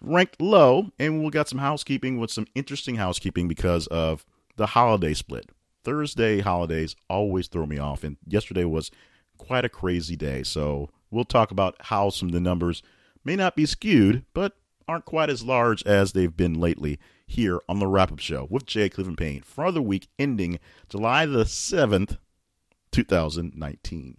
ranked low, and we'll got some housekeeping with some interesting housekeeping because of the holiday split. Thursday holidays always throw me off, and yesterday was quite a crazy day. So we'll talk about how some of the numbers may not be skewed, but aren't quite as large as they've been lately here on The Wrap-Up Show with Jay Cleveland Payne for the week ending July the seventh, two thousand nineteen.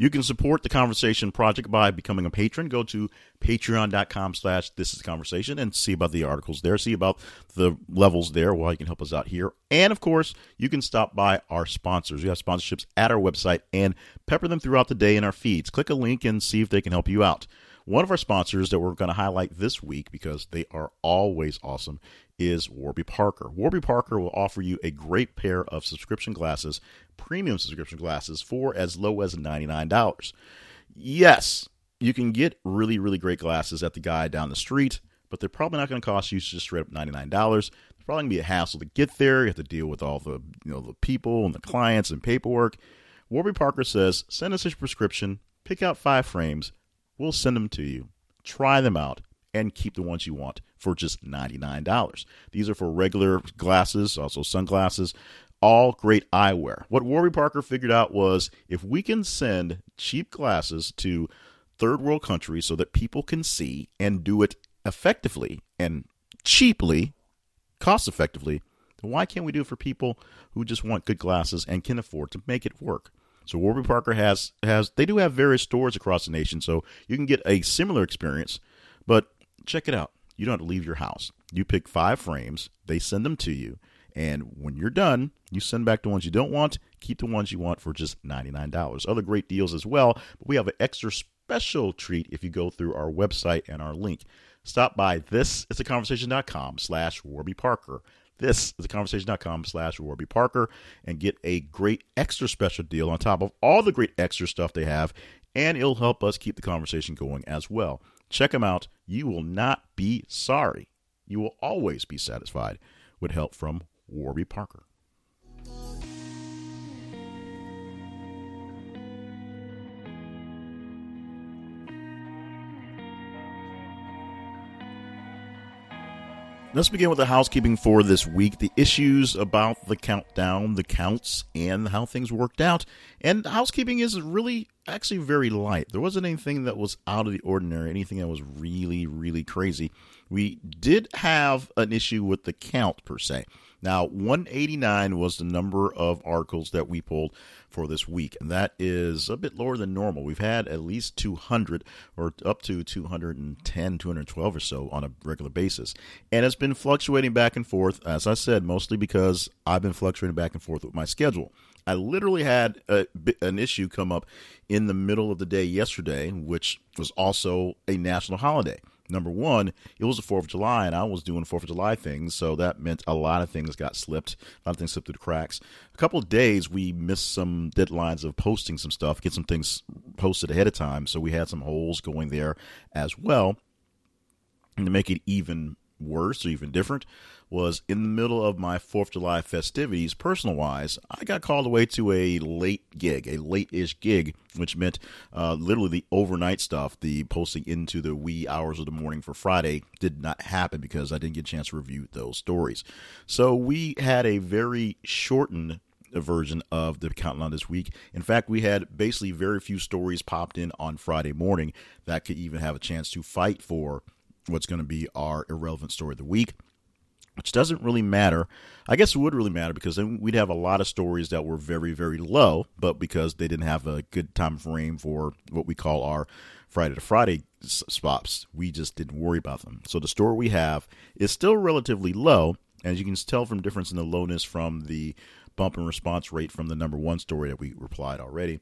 You can support The Conversation Project by becoming a patron. Go to patreon.com slash this is conversation and see about the articles there. See about the levels there while you can help us out here. And, of course, you can stop by our sponsors. We have sponsorships at our website and pepper them throughout the day in our feeds. Click a link and see if they can help you out. One of our sponsors that we're going to highlight this week, because they are always awesome, is Warby Parker. Warby Parker will offer you a great pair of subscription glasses, premium subscription glasses, for as low as ninety-nine dollars. Yes, you can get really, really great glasses at the guy down the street, but they're probably not going to cost you just straight up ninety-nine dollars. It's probably going to be a hassle to get there. You have to deal with all the, you know, the people and the clients and paperwork. Warby Parker says, send us a prescription, pick out five frames, we'll send them to you. Try them out and keep the ones you want for just ninety-nine dollars. These are for regular glasses, also sunglasses, all great eyewear. What Warby Parker figured out was, if we can send cheap glasses to third world countries so that people can see and do it effectively and cheaply, cost effectively, then why can't we do it for people who just want good glasses and can afford to make it work? So Warby Parker has, has they do have various stores across the nation, so you can get a similar experience, but check it out. You don't have to leave your house. You pick five frames. They send them to you. And when you're done, you send back the ones you don't want. Keep the ones you want for just ninety-nine dollars. Other great deals as well. But we have an extra special treat if you go through our website and our link. Stop by thisisaconversation.com slash Warby Parker. Thisisaconversation.com slash Warby Parker and get a great extra special deal on top of all the great extra stuff they have. And it'll help us keep the conversation going as well. Check them out. You will not be sorry. You will always be satisfied with help from Warby Parker. Let's begin with the housekeeping for this week, the issues about the countdown, the counts, and how things worked out. And housekeeping is really actually very light. There wasn't anything that was out of the ordinary, anything that was really, really crazy. We did have an issue with the count, per se. Now, one eighty-nine was the number of articles that we pulled for this week, and that is a bit lower than normal. We've had at least two hundred or up to two ten, two twelve or so on a regular basis, and it's been fluctuating back and forth, as I said, mostly because I've been fluctuating back and forth with my schedule. I literally had a, an issue come up in the middle of the day yesterday, which was also a national holiday. Number one, it was the Fourth of July, and I was doing Fourth of July things, so that meant a lot of things got slipped. A lot of things slipped through the cracks. A couple of days, we missed some deadlines of posting some stuff, get some things posted ahead of time, so we had some holes going there as well. And to make it even worse or even different, was in the middle of my Fourth of July festivities, personal-wise, I got called away to a late gig, a late-ish gig, which meant uh, literally the overnight stuff, the posting into the wee hours of the morning for Friday, did not happen because I didn't get a chance to review those stories. So we had a very shortened version of the countdown this week. In fact, we had basically very few stories popped in on Friday morning that could even have a chance to fight for what's going to be our irrelevant story of the week, which doesn't really matter. I guess it would really matter because then we'd have a lot of stories that were very, very low, but because they didn't have a good time frame for what we call our Friday to Friday spots, we just didn't worry about them. So the story we have is still relatively low, as you can tell from difference in the lowness from the bump and response rate from the number one story that we replied already.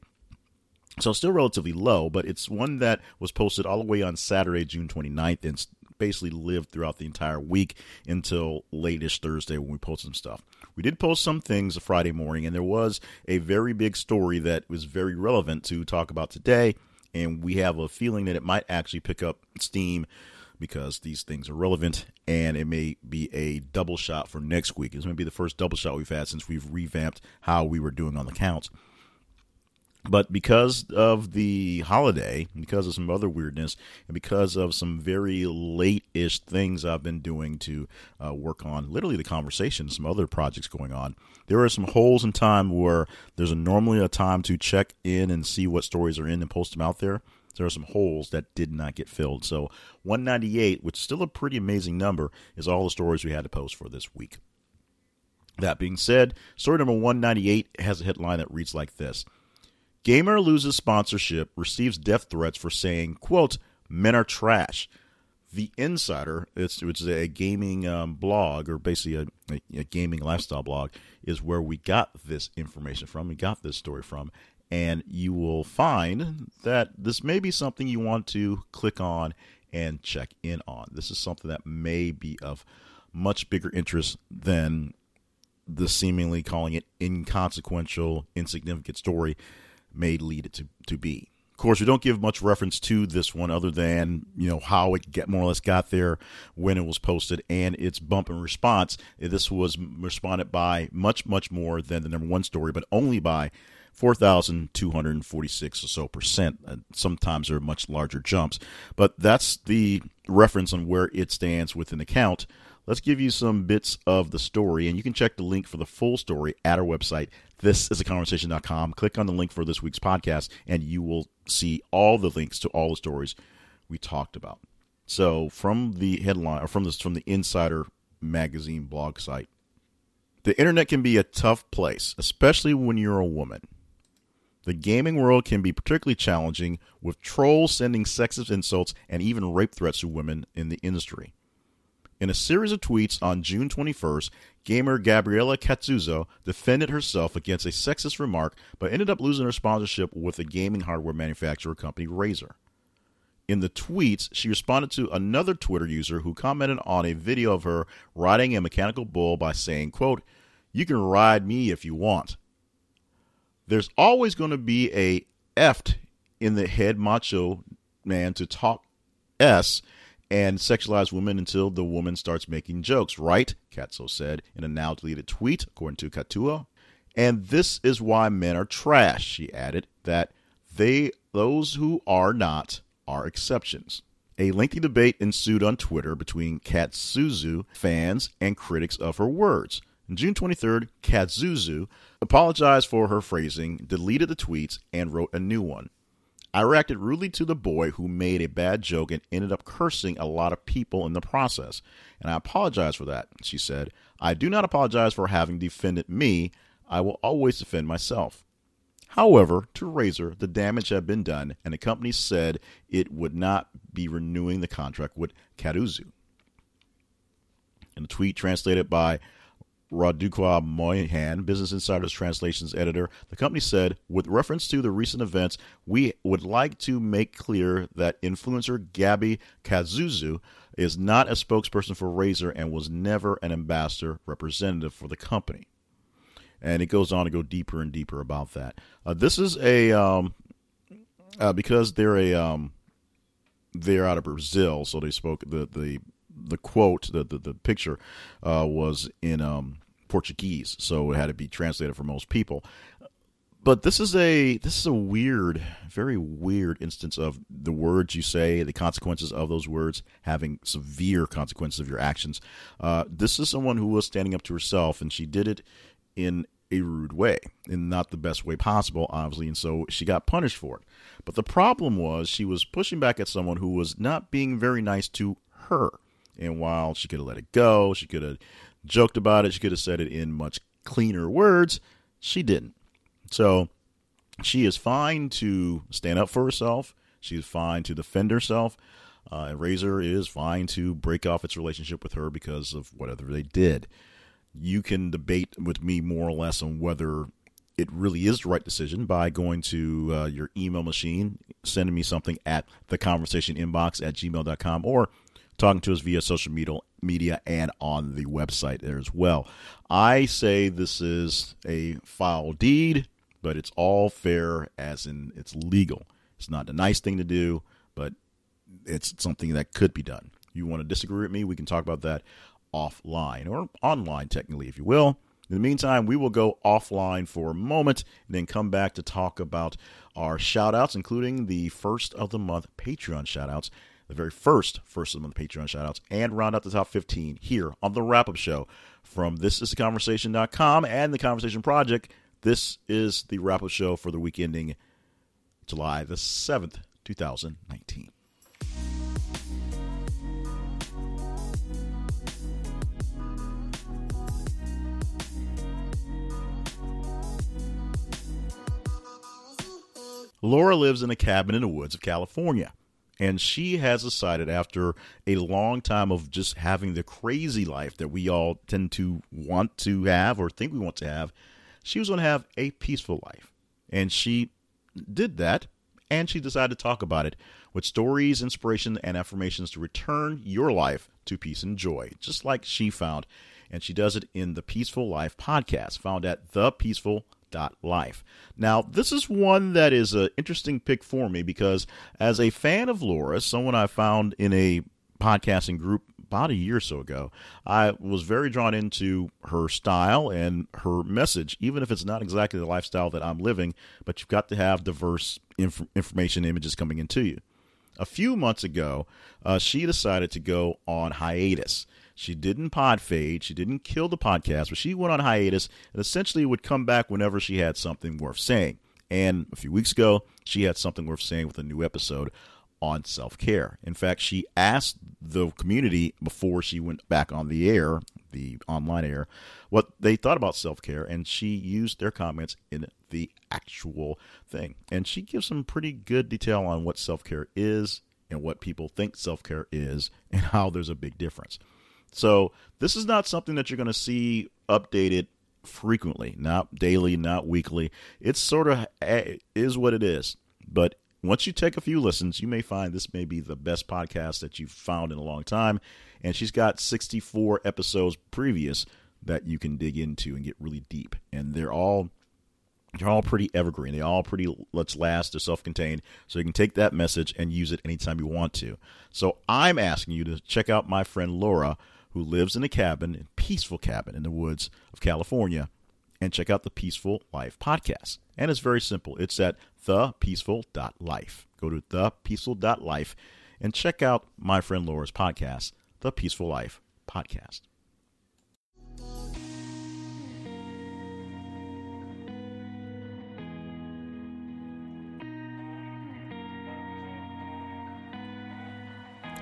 So still relatively low, but it's one that was posted all the way on Saturday, June twenty-ninth, and basically lived throughout the entire week until late-ish Thursday when we posted some stuff. We did post some things Friday morning, and there was a very big story that was very relevant to talk about today, and we have a feeling that it might actually pick up steam because these things are relevant, and it may be a double shot for next week. It's going to be the first double shot we've had since we've revamped how we were doing on the counts. But because of the holiday, because of some other weirdness, and because of some very late-ish things I've been doing to uh, work on, literally the conversation, some other projects going on, there are some holes in time where there's a, normally a time to check in and see what stories are in and post them out there. There are some holes that did not get filled. So one ninety-eight, which is still a pretty amazing number, is all the stories we had to post for this week. That being said, story number one ninety-eight has a headline that reads like this. Gamer loses sponsorship, receives death threats for saying, quote, men are trash. The Insider, it's, which is a gaming um, blog, or basically a, a, a gaming lifestyle blog, is where we got this information from. We got this story from. And you will find that this may be something you want to click on and check in on. This is something that may be of much bigger interest than the seemingly calling it inconsequential, insignificant story may lead it to, to be. Of course, we don't give much reference to this one other than, you know, how it get more or less got there, when it was posted, and its bump and response. This was responded by much, much more than the number one story, but only by four thousand two hundred forty-six or so percent. Sometimes there are much larger jumps, but that's the reference on where it stands within the count. Let's give you some bits of the story, and you can check the link for the full story at our website, this is a conversation dot com. Click on the link for this week's podcast, and you will see all the links to all the stories we talked about. So from the headline, or from this, from the Insider magazine blog site, the internet can be a tough place, especially when you're a woman. The gaming world can be particularly challenging, with trolls sending sexist insults and even rape threats to women in the industry. In a series of tweets on June twenty-first, gamer Gabriela Cattuzzo defended herself against a sexist remark, but ended up losing her sponsorship with the gaming hardware manufacturer company Razer. In the tweets, she responded to another Twitter user who commented on a video of her riding a mechanical bull by saying, quote, "You can ride me if you want. There's always going to be a effed in the head macho man to talk S and sexualize women until the woman starts making jokes, right?" Cattuzzo said in a now deleted tweet, according to Cattuzzo. "And this is why men are trash," she added, "that they, those who are not are exceptions." A lengthy debate ensued on Twitter between Cattuzzo fans and critics of her words. On June twenty-third, Cattuzzo apologized for her phrasing, deleted the tweets, and wrote a new one. "I reacted rudely to the boy who made a bad joke and ended up cursing a lot of people in the process, and I apologize for that," she said. "I do not apologize for having defended me. I will always defend myself." However, to Razer, the damage had been done, and the company said it would not be renewing the contract with Cattuzzo. In a tweet translated by Raducanu Moynihan, Business Insider's translations editor, the company said, "With reference to the recent events, we would like to make clear that influencer Gabby Cattuzzo is not a spokesperson for Razer and was never an ambassador representative for the company." And it goes on to go deeper and deeper about that. Uh, this is a um, uh, because they're a um, they're out of Brazil, so they spoke the the. The quote, the the, the picture, uh, was in um, Portuguese, so it had to be translated for most people. But this is a this is a weird, very weird instance of the words you say, the consequences of those words having severe consequences of your actions. Uh, this is someone who was standing up to herself, and she did it in a rude way, in not the best way possible, obviously, and so she got punished for it. But the problem was she was pushing back at someone who was not being very nice to her. And while she could have let it go, she could have joked about it, she could have said it in much cleaner words, she didn't. So she is fine to stand up for herself. She's fine to defend herself. Uh, and Razer is fine to break off its relationship with her because of whatever they did. You can debate with me more or less on whether it really is the right decision by going to uh, your email machine, sending me something at the conversation inbox at gmail dot com, or talking to us via social media, media and on the website there as well. I say this is a foul deed, but it's all fair, as in it's legal. It's not a nice thing to do, but it's something that could be done. You want to disagree with me? We can talk about that offline, or online technically, if you will. In the meantime, we will go offline for a moment and then come back to talk about our shout-outs, including the first of the month Patreon shout-outs, the very first first of the month Patreon shoutouts, and round out the top fifteen here on The Wrap-Up Show from this is the conversation dot com and The Conversation Project. This is The Wrap-Up Show for the week ending July the seventh, two thousand nineteen. Laura lives in a cabin in the woods of California, and she has decided after a long time of just having the crazy life that we all tend to want to have or think we want to have, she was going to have a peaceful life. And she did that, and she decided to talk about it with stories, inspiration, and affirmations to return your life to peace and joy, just like she found. And she does it in the Peaceful Life podcast, found at the peaceful dot life. Now, this is one that is an interesting pick for me because as a fan of Laura, someone I found in a podcasting group about a year or so ago, I was very drawn into her style and her message, even if it's not exactly the lifestyle that I'm living, but you've got to have diverse inf- information images coming into you. A few months ago, uh, she decided to go on hiatus. She didn't pod fade. She didn't kill the podcast, but she went on hiatus and essentially would come back whenever she had something worth saying. And a few weeks ago, she had something worth saying with a new episode on self-care. In fact, she asked the community before she went back on the air, the online air, what they thought about self-care, and she used their comments in the actual thing. And she gives some pretty good detail on what self-care is and what people think self-care is and how there's a big difference. So this is not something that you're going to see updated frequently, not daily, not weekly. It's sort of is what it is, but once you take a few listens, you may find this may be the best podcast that you've found in a long time. And she's got sixty-four episodes previous that you can dig into and get really deep. And they're all they're all pretty evergreen. They're all pretty let's last. They're self-contained. So you can take that message and use it anytime you want to. So I'm asking you to check out my friend Laura, who lives in a cabin, a peaceful cabin in the woods of California, and check out the Peaceful Life podcast. And it's very simple. It's at the peaceful dot life. Go to the peaceful dot life and check out my friend Laura's podcast, The Peaceful Life podcast.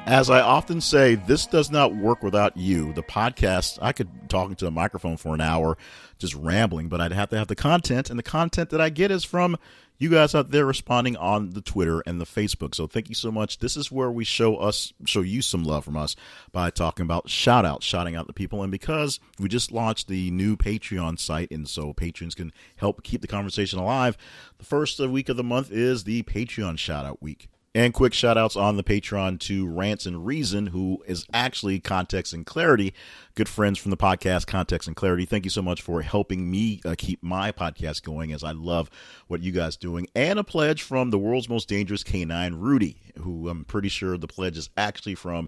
As I often say, this does not work without you. The podcast, I could talk into a microphone for an hour just rambling, but I'd have to have the content, and the content that I get is from you guys out there responding on the Twitter and the Facebook. So thank you so much. This is where we show us, show you some love from us by talking about shout outs, shouting out the people. And because we just launched the new Patreon site, and so patrons can help keep the conversation alive, the first week of the month is the Patreon shout out week. And quick shout-outs on the Patreon to Rants and Reason, who is actually Context and Clarity, good friends from the podcast Context and Clarity. Thank you so much for helping me uh, keep my podcast going, as I love what you guys are doing. And a pledge from the world's most dangerous canine, Rudy, who I'm pretty sure the pledge is actually from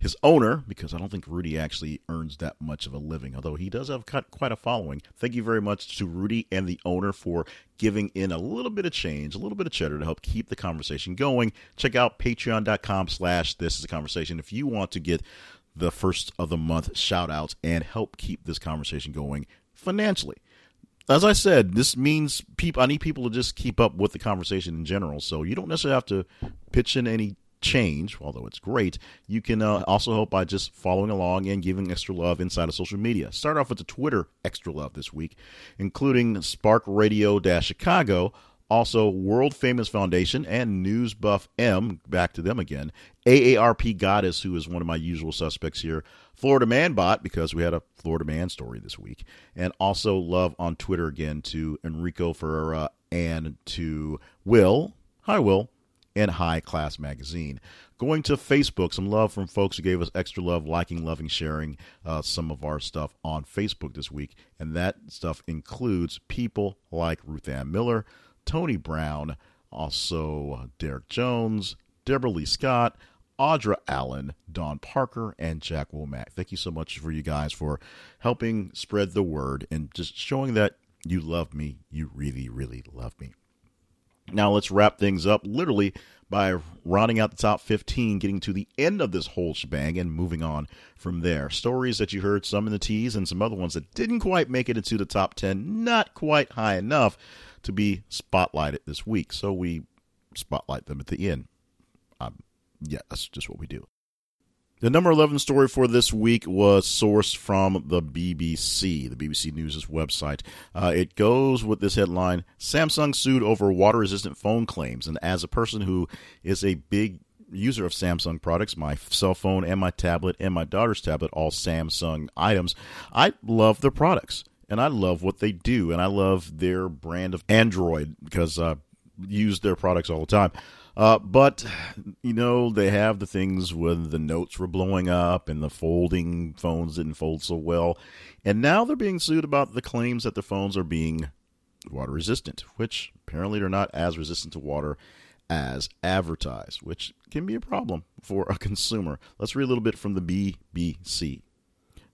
his owner, because I don't think Rudy actually earns that much of a living, although he does have quite a following. Thank you very much to Rudy and the owner for giving in a little bit of change, a little bit of cheddar to help keep the conversation going. Check out patreon.com slash this is a conversation if you want to get the first of the month shout outs and help keep this conversation going financially. As I said, this means people, I need people to just keep up with the conversation in general. So you don't necessarily have to pitch in any change, although it's great. You can uh, also help by just following along and giving extra love inside of social media. Start off with the Twitter extra love this week, including Spark Radio Chicago, also World Famous Foundation and News Buff M, back to them again, A A R P Goddess, who is one of my usual suspects here, Florida Man Bot, because we had a Florida Man story this week, and also love on Twitter again to Enrico Ferreira and to Will. Hi, Will. And High Class Magazine. Going to Facebook, some love from folks who gave us extra love, liking, loving, sharing uh, some of our stuff on Facebook this week. And that stuff includes people like Ruth Ann Miller, Tony Brown, also Derek Jones, Deborah Lee Scott, Audra Allen, Don Parker, and Jack Womack. Thank you so much for you guys for helping spread the word and just showing that you love me. You really, really love me. Now let's wrap things up literally by rounding out the top fifteen, getting to the end of this whole shebang and moving on from there. Stories that you heard, some in the teas and some other ones that didn't quite make it into the top ten, not quite high enough to be spotlighted this week. So we spotlight them at the end. Um, yeah, that's just what we do. The number eleven story for this week was sourced from the B B C, the B B C News' website. Uh, it goes with this headline, Samsung sued over water-resistant phone claims. And as a person who is a big user of Samsung products, my cell phone and my tablet and my daughter's tablet, all Samsung items, I love their products. And I love what they do, and I love their brand of Android because I uh, use their products all the time. Uh, but, you know, they have the things when the notes were blowing up and the folding phones didn't fold so well. And now they're being sued about the claims that the phones are being water resistant, which apparently they're not as resistant to water as advertised, which can be a problem for a consumer. Let's read a little bit from the B B C.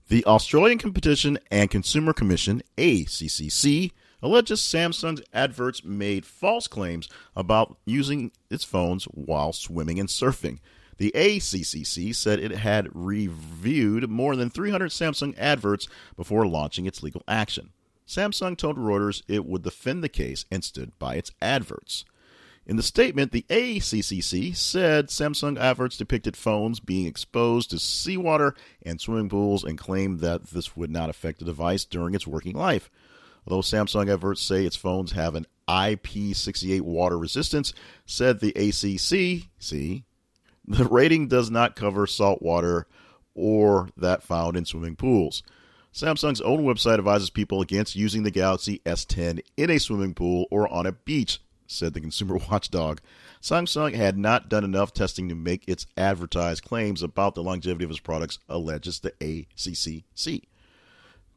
The Australian Competition and Consumer Commission, A C C C, alleges Samsung's adverts made false claims about using its phones while swimming and surfing. The A C C C said it had reviewed more than three hundred Samsung adverts before launching its legal action. Samsung told Reuters it would defend the case and stood by its adverts. In the statement, the A C C C said Samsung adverts depicted phones being exposed to seawater and swimming pools and claimed that this would not affect the device during its working life. Although Samsung adverts say its phones have an I P sixty-eight water resistance, said the A C C C, the rating does not cover salt water or that found in swimming pools. Samsung's own website advises people against using the Galaxy S ten in a swimming pool or on a beach, said the consumer watchdog. Samsung had not done enough testing to make its advertised claims about the longevity of its products, alleges the A C C C.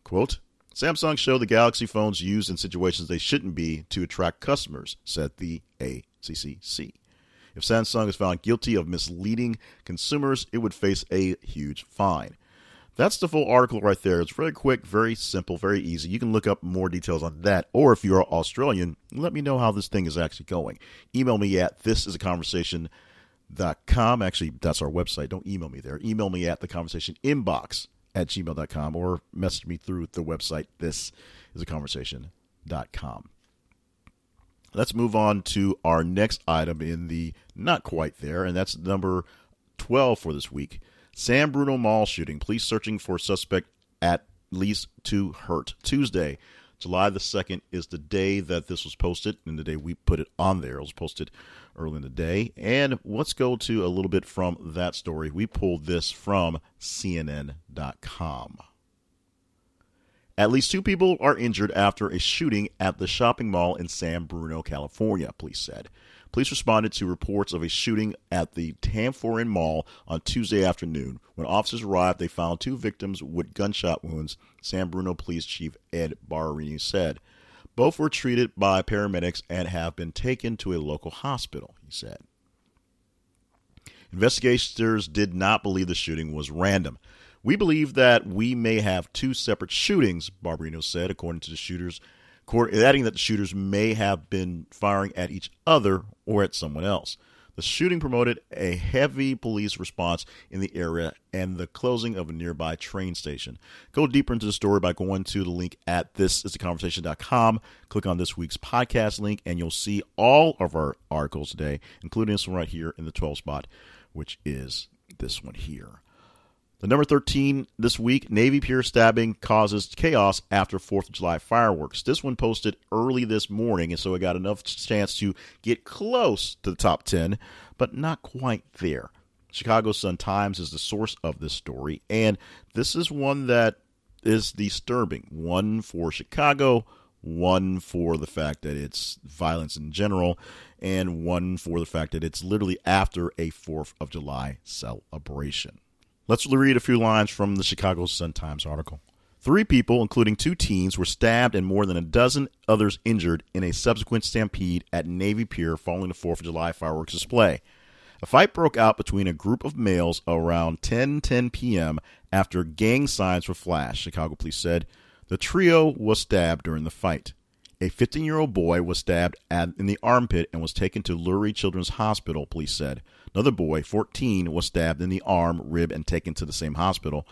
Quote, Samsung showed the Galaxy phones used in situations they shouldn't be to attract customers, said the A C C C. If Samsung is found guilty of misleading consumers, it would face a huge fine. That's the full article right there. It's very quick, very simple, very easy. You can look up more details on that. Or if you're Australian, let me know how this thing is actually going. Email me at this is a conversation dot com. Actually, that's our website. Don't email me there. Email me at the conversation inbox at gmail dot com or message me through the website, this is a conversation dot com. Let's move on to our next item in the not quite there, and that's number twelve for this week. San Bruno Mall shooting. Police searching for suspect, at least two hurt. Tuesday, July the second is the day that this was posted, and the day we put it on there. It was posted early in the day. And let's go to a little bit from that story. We pulled this from C N N dot com. At least two people are injured after a shooting at the shopping mall in San Bruno, California, police said. Police responded to reports of a shooting at the Tanforan Mall on Tuesday afternoon. When officers arrived, they found two victims with gunshot wounds, San Bruno Police Chief Ed Barrini said. Both were treated by paramedics and have been taken to a local hospital, he said. Investigators did not believe the shooting was random. We believe that we may have two separate shootings, Barbarino said, according to the shooters, adding that the shooters may have been firing at each other or at someone else. The shooting promoted a heavy police response in the area and the closing of a nearby train station. Go deeper into the story by going to the link at this is the conversation dot com. Click on this week's podcast link, and you'll see all of our articles today, including this one right here in the twelve spot, which is this one here. The number thirteen this week, Navy Pier stabbing causes chaos after Fourth of July fireworks. This one posted early this morning, and so it got enough chance to get close to the top ten, but not quite there. Chicago Sun-Times is the source of this story, and this is one that is disturbing. One for Chicago, one for the fact that it's violence in general, and one for the fact that it's literally after a Fourth of July celebration. Let's read a few lines from the Chicago Sun-Times article. Three people, including two teens, were stabbed and more than a dozen others injured in a subsequent stampede at Navy Pier following the Fourth of July fireworks display. A fight broke out between a group of males around ten ten p.m. after gang signs were flashed, Chicago police said. The trio was stabbed during the fight. A fifteen-year-old boy was stabbed at, in the armpit and was taken to Lurie Children's Hospital, police said. Another boy, fourteen, was stabbed in the arm, rib, and taken to the same hospital.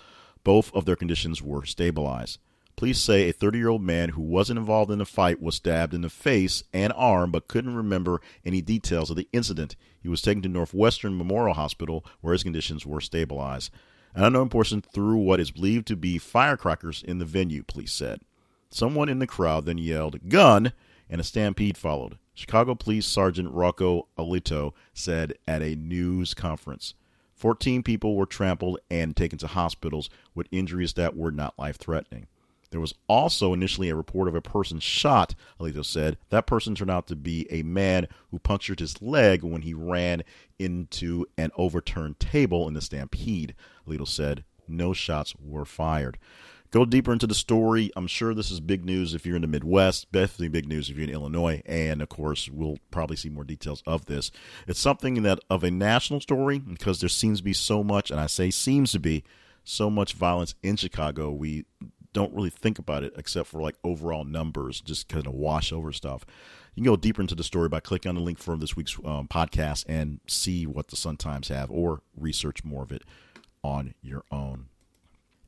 Both of their conditions were stabilized. Police say a thirty-year-old man who wasn't involved in the fight was stabbed in the face and arm, but couldn't remember any details of the incident. He was taken to Northwestern Memorial Hospital, where his conditions were stabilized. An unknown person threw what is believed to be firecrackers in the venue, police said. Someone in the crowd then yelled, "Gun!" and a stampede followed. Chicago Police Sergeant Rocco Alito said at a news conference, fourteen people were trampled and taken to hospitals with injuries that were not life-threatening. There was also initially a report of a person shot, Alito said. That person turned out to be a man who punctured his leg when he ran into an overturned table in the stampede, Alito said. No shots were fired. Go deeper into the story. I'm sure this is big news if you're in the Midwest, definitely big news if you're in Illinois, and, of course, we'll probably see more details of this. It's something that of a national story because there seems to be so much, and I say seems to be, so much violence in Chicago. We don't really think about it except for like overall numbers, just kind of wash over stuff. You can go deeper into the story by clicking on the link for this week's um, podcast and see what the Sun Times have or research more of it on your own.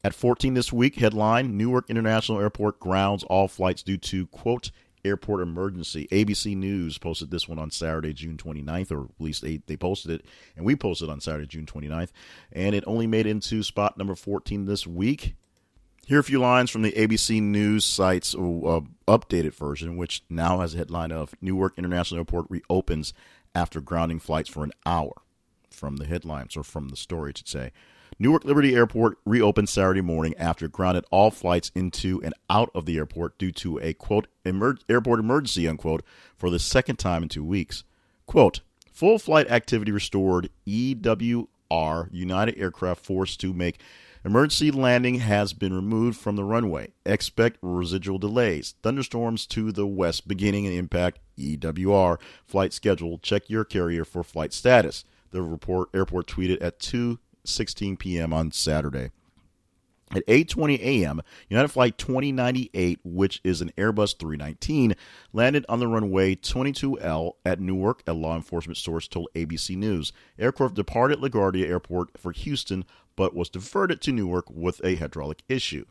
At fourteen this week, headline, Newark International Airport grounds all flights due to, quote, airport emergency. A B C News posted this one on Saturday, June twenty-ninth, or at least they, they posted it, and we posted it on Saturday, June twenty-ninth, and it only made it into spot number fourteen this week. Here are a few lines from the A B C News site's uh, updated version, which now has a headline of Newark International Airport reopens after grounding flights for an hour. From the headlines, or from the story, it should say. Newark Liberty Airport reopened Saturday morning after it grounded all flights into and out of the airport due to a, quote, emer- airport emergency, unquote, for the second time in two weeks. Quote, full flight activity restored. E W R, United Aircraft forced to make emergency landing has been removed from the runway. Expect residual delays. Thunderstorms to the west beginning and impact E W R. Flight schedule. Check your carrier for flight status. The report airport tweeted at two sixteen p.m. on Saturday. At eight twenty a.m., United Flight twenty ninety-eight, which is an Airbus three nineteen, landed on the runway twenty-two L at Newark, a law enforcement source told A B C News. Aircraft departed LaGuardia Airport for Houston, but was diverted to Newark with a hydraulic issue.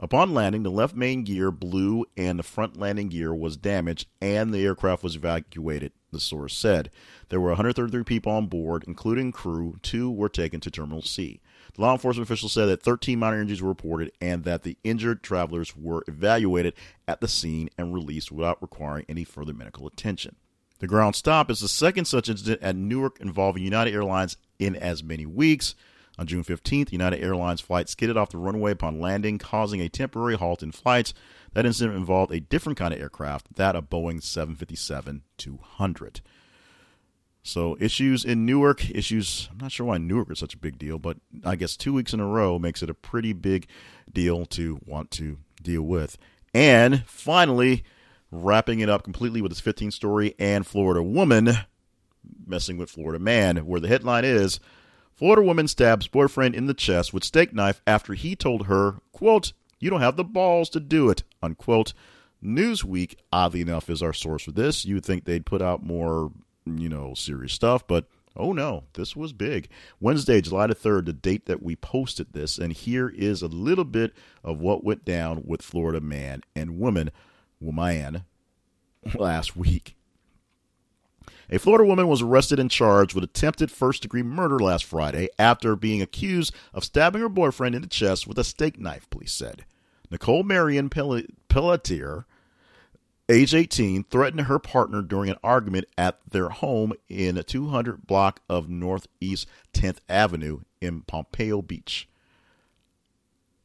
Upon landing, the left main gear blew and the front landing gear was damaged, and the aircraft was evacuated, the source said. There were one hundred thirty-three people on board, including crew. Two were taken to Terminal C. The law enforcement official said that thirteen minor injuries were reported and that the injured travelers were evaluated at the scene and released without requiring any further medical attention. The ground stop is the second such incident at Newark involving United Airlines in as many weeks. On June fifteenth, United Airlines flight skidded off the runway upon landing, causing a temporary halt in flights. That incident involved a different kind of aircraft, that of Boeing seven fifty-seven two hundred. So issues in Newark, issues, I'm not sure why Newark is such a big deal, but I guess two weeks in a row makes it a pretty big deal to want to deal with. And finally, wrapping it up completely with this fifteenth story, and Florida woman messing with Florida man, where the headline is, Florida woman stabs boyfriend in the chest with steak knife after he told her, quote, you don't have the balls to do it, unquote. Newsweek, oddly enough, is our source for this. You'd think they'd put out more, you know, serious stuff, but oh no, this was big. Wednesday, July the third, the date that we posted this, and here is a little bit of what went down with Florida man and woman, woman last week. A Florida woman was arrested and charged with attempted first-degree murder last Friday after being accused of stabbing her boyfriend in the chest with a steak knife, police said. Nicole Marion Pelletier, age eighteen, threatened her partner during an argument at their home in a two hundred block of Northeast tenth Avenue in Pompano Beach.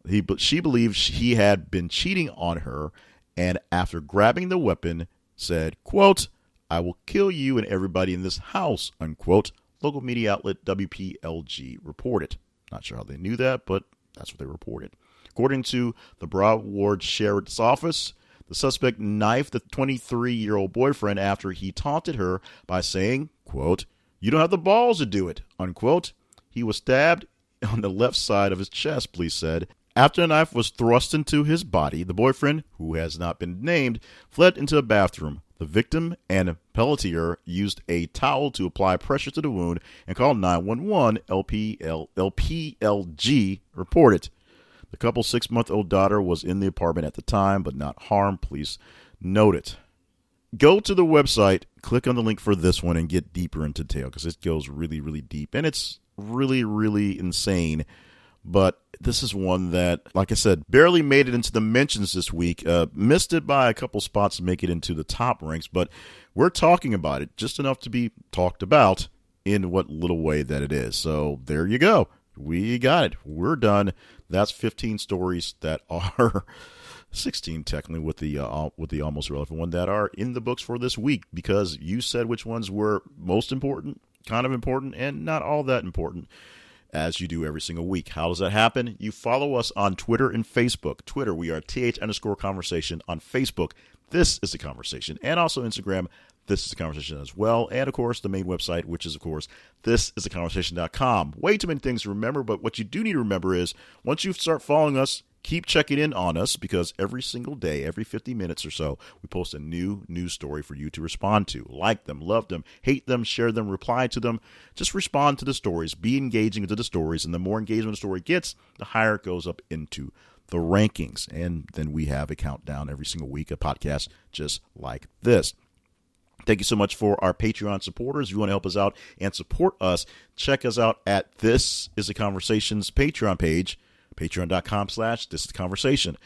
He, she believed he had been cheating on her and, after grabbing the weapon, said, quote, I will kill you and everybody in this house, unquote, local media outlet W P L G reported. Not sure how they knew that, but that's what they reported. According to the Broward Sheriff's Office, the suspect knifed the twenty-three-year-old boyfriend after he taunted her by saying, quote, you don't have the balls to do it, unquote. He was stabbed on the left side of his chest, police said. After the knife was thrust into his body, the boyfriend, who has not been named, fled into a bathroom. The victim and Pelletier used a towel to apply pressure to the wound and called nine one one, L P L G reported. The couple's six-month-old daughter was in the apartment at the time, but not harmed. Police note it. Go to the website, click on the link for this one, and get deeper into detail because it goes really, really deep. And it's really, really insane. But this is one that, like I said, barely made it into the mentions this week. Uh, missed it by a couple spots to make it into the top ranks. But we're talking about it just enough to be talked about in what little way that it is. So there you go. We got it. We're done. That's fifteen stories that are... sixteen technically with the uh, with the almost relevant one that are in the books for this week, because you said which ones were most important, kind of important, and not all that important, as you do every single week. How does that happen? You follow us on Twitter and Facebook. Twitter, we are th underscore conversation. On Facebook, This Is The Conversation, and also Instagram, This Is The Conversation as well. And, of course, the main website, which is, of course, this is the conversation dot com. Way too many things to remember, but what you do need to remember is once you start following us, keep checking in on us, because every single day, every fifty minutes or so, we post a new news story for you to respond to. Like them, love them, hate them, share them, reply to them. Just respond to the stories. Be engaging to the stories, and the more engagement a story gets, the higher it goes up into the rankings. And then we have a countdown every single week, a podcast just like this. Thank you so much for our Patreon supporters. If you want to help us out and support us, check us out at This Is The Conversation's Patreon page, patreon.com slash This Is The Conversation.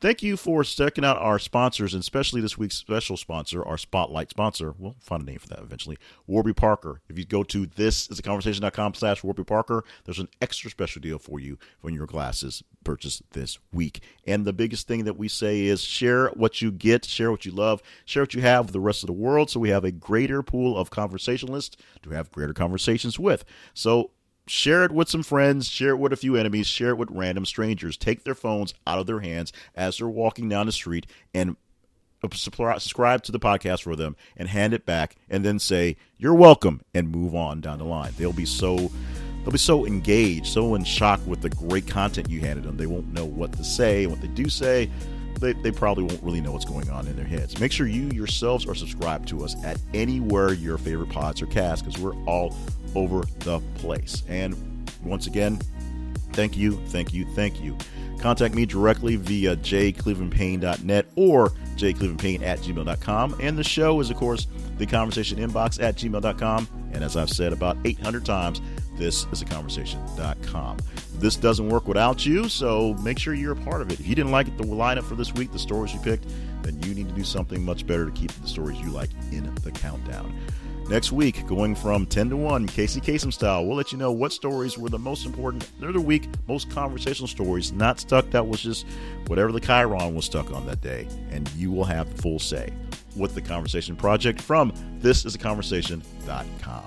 Thank you for checking out our sponsors, and especially this week's special sponsor, our spotlight sponsor. We'll find a name for that eventually. Warby Parker. If you go to thisistheconversation.com slash Warby Parker, there's an extra special deal for you when your glasses purchase this week. And the biggest thing that we say is share what you get, share what you love, share what you have with the rest of the world, so we have a greater pool of conversationalists to have greater conversations with. So share it with some friends, share it with a few enemies, share it with random strangers. Take their phones out of their hands as they're walking down the street and subscribe to the podcast for them and hand it back and then say, "You're welcome," and move on down the line. They'll be so they'll be so engaged, so in shock with the great content you handed them. They won't know what to say. What they do say, They, they probably won't really know what's going on in their heads. Make sure you yourselves are subscribed to us at anywhere your favorite pods are cast, because we're all over the place. And once again, thank you, thank you, thank you. Contact me directly via j cleveland payne dot net or j cleveland payne at gmail dot com. And the show is, of course, the conversation inbox at gmail dot com. And as I've said about eight hundred times, this is a conversation dot com. This doesn't work without you, so make sure you're a part of it. If you didn't like the lineup for this week, the stories you picked, then you need to do something much better to keep the stories you like in the countdown. Next week, going from ten to one, Casey Kasem style, we'll let you know what stories were the most important. They're the week, most conversational stories, not stuck. That was just whatever the Chiron was stuck on that day, and you will have full say with the Conversation Project from this is a conversation dot com.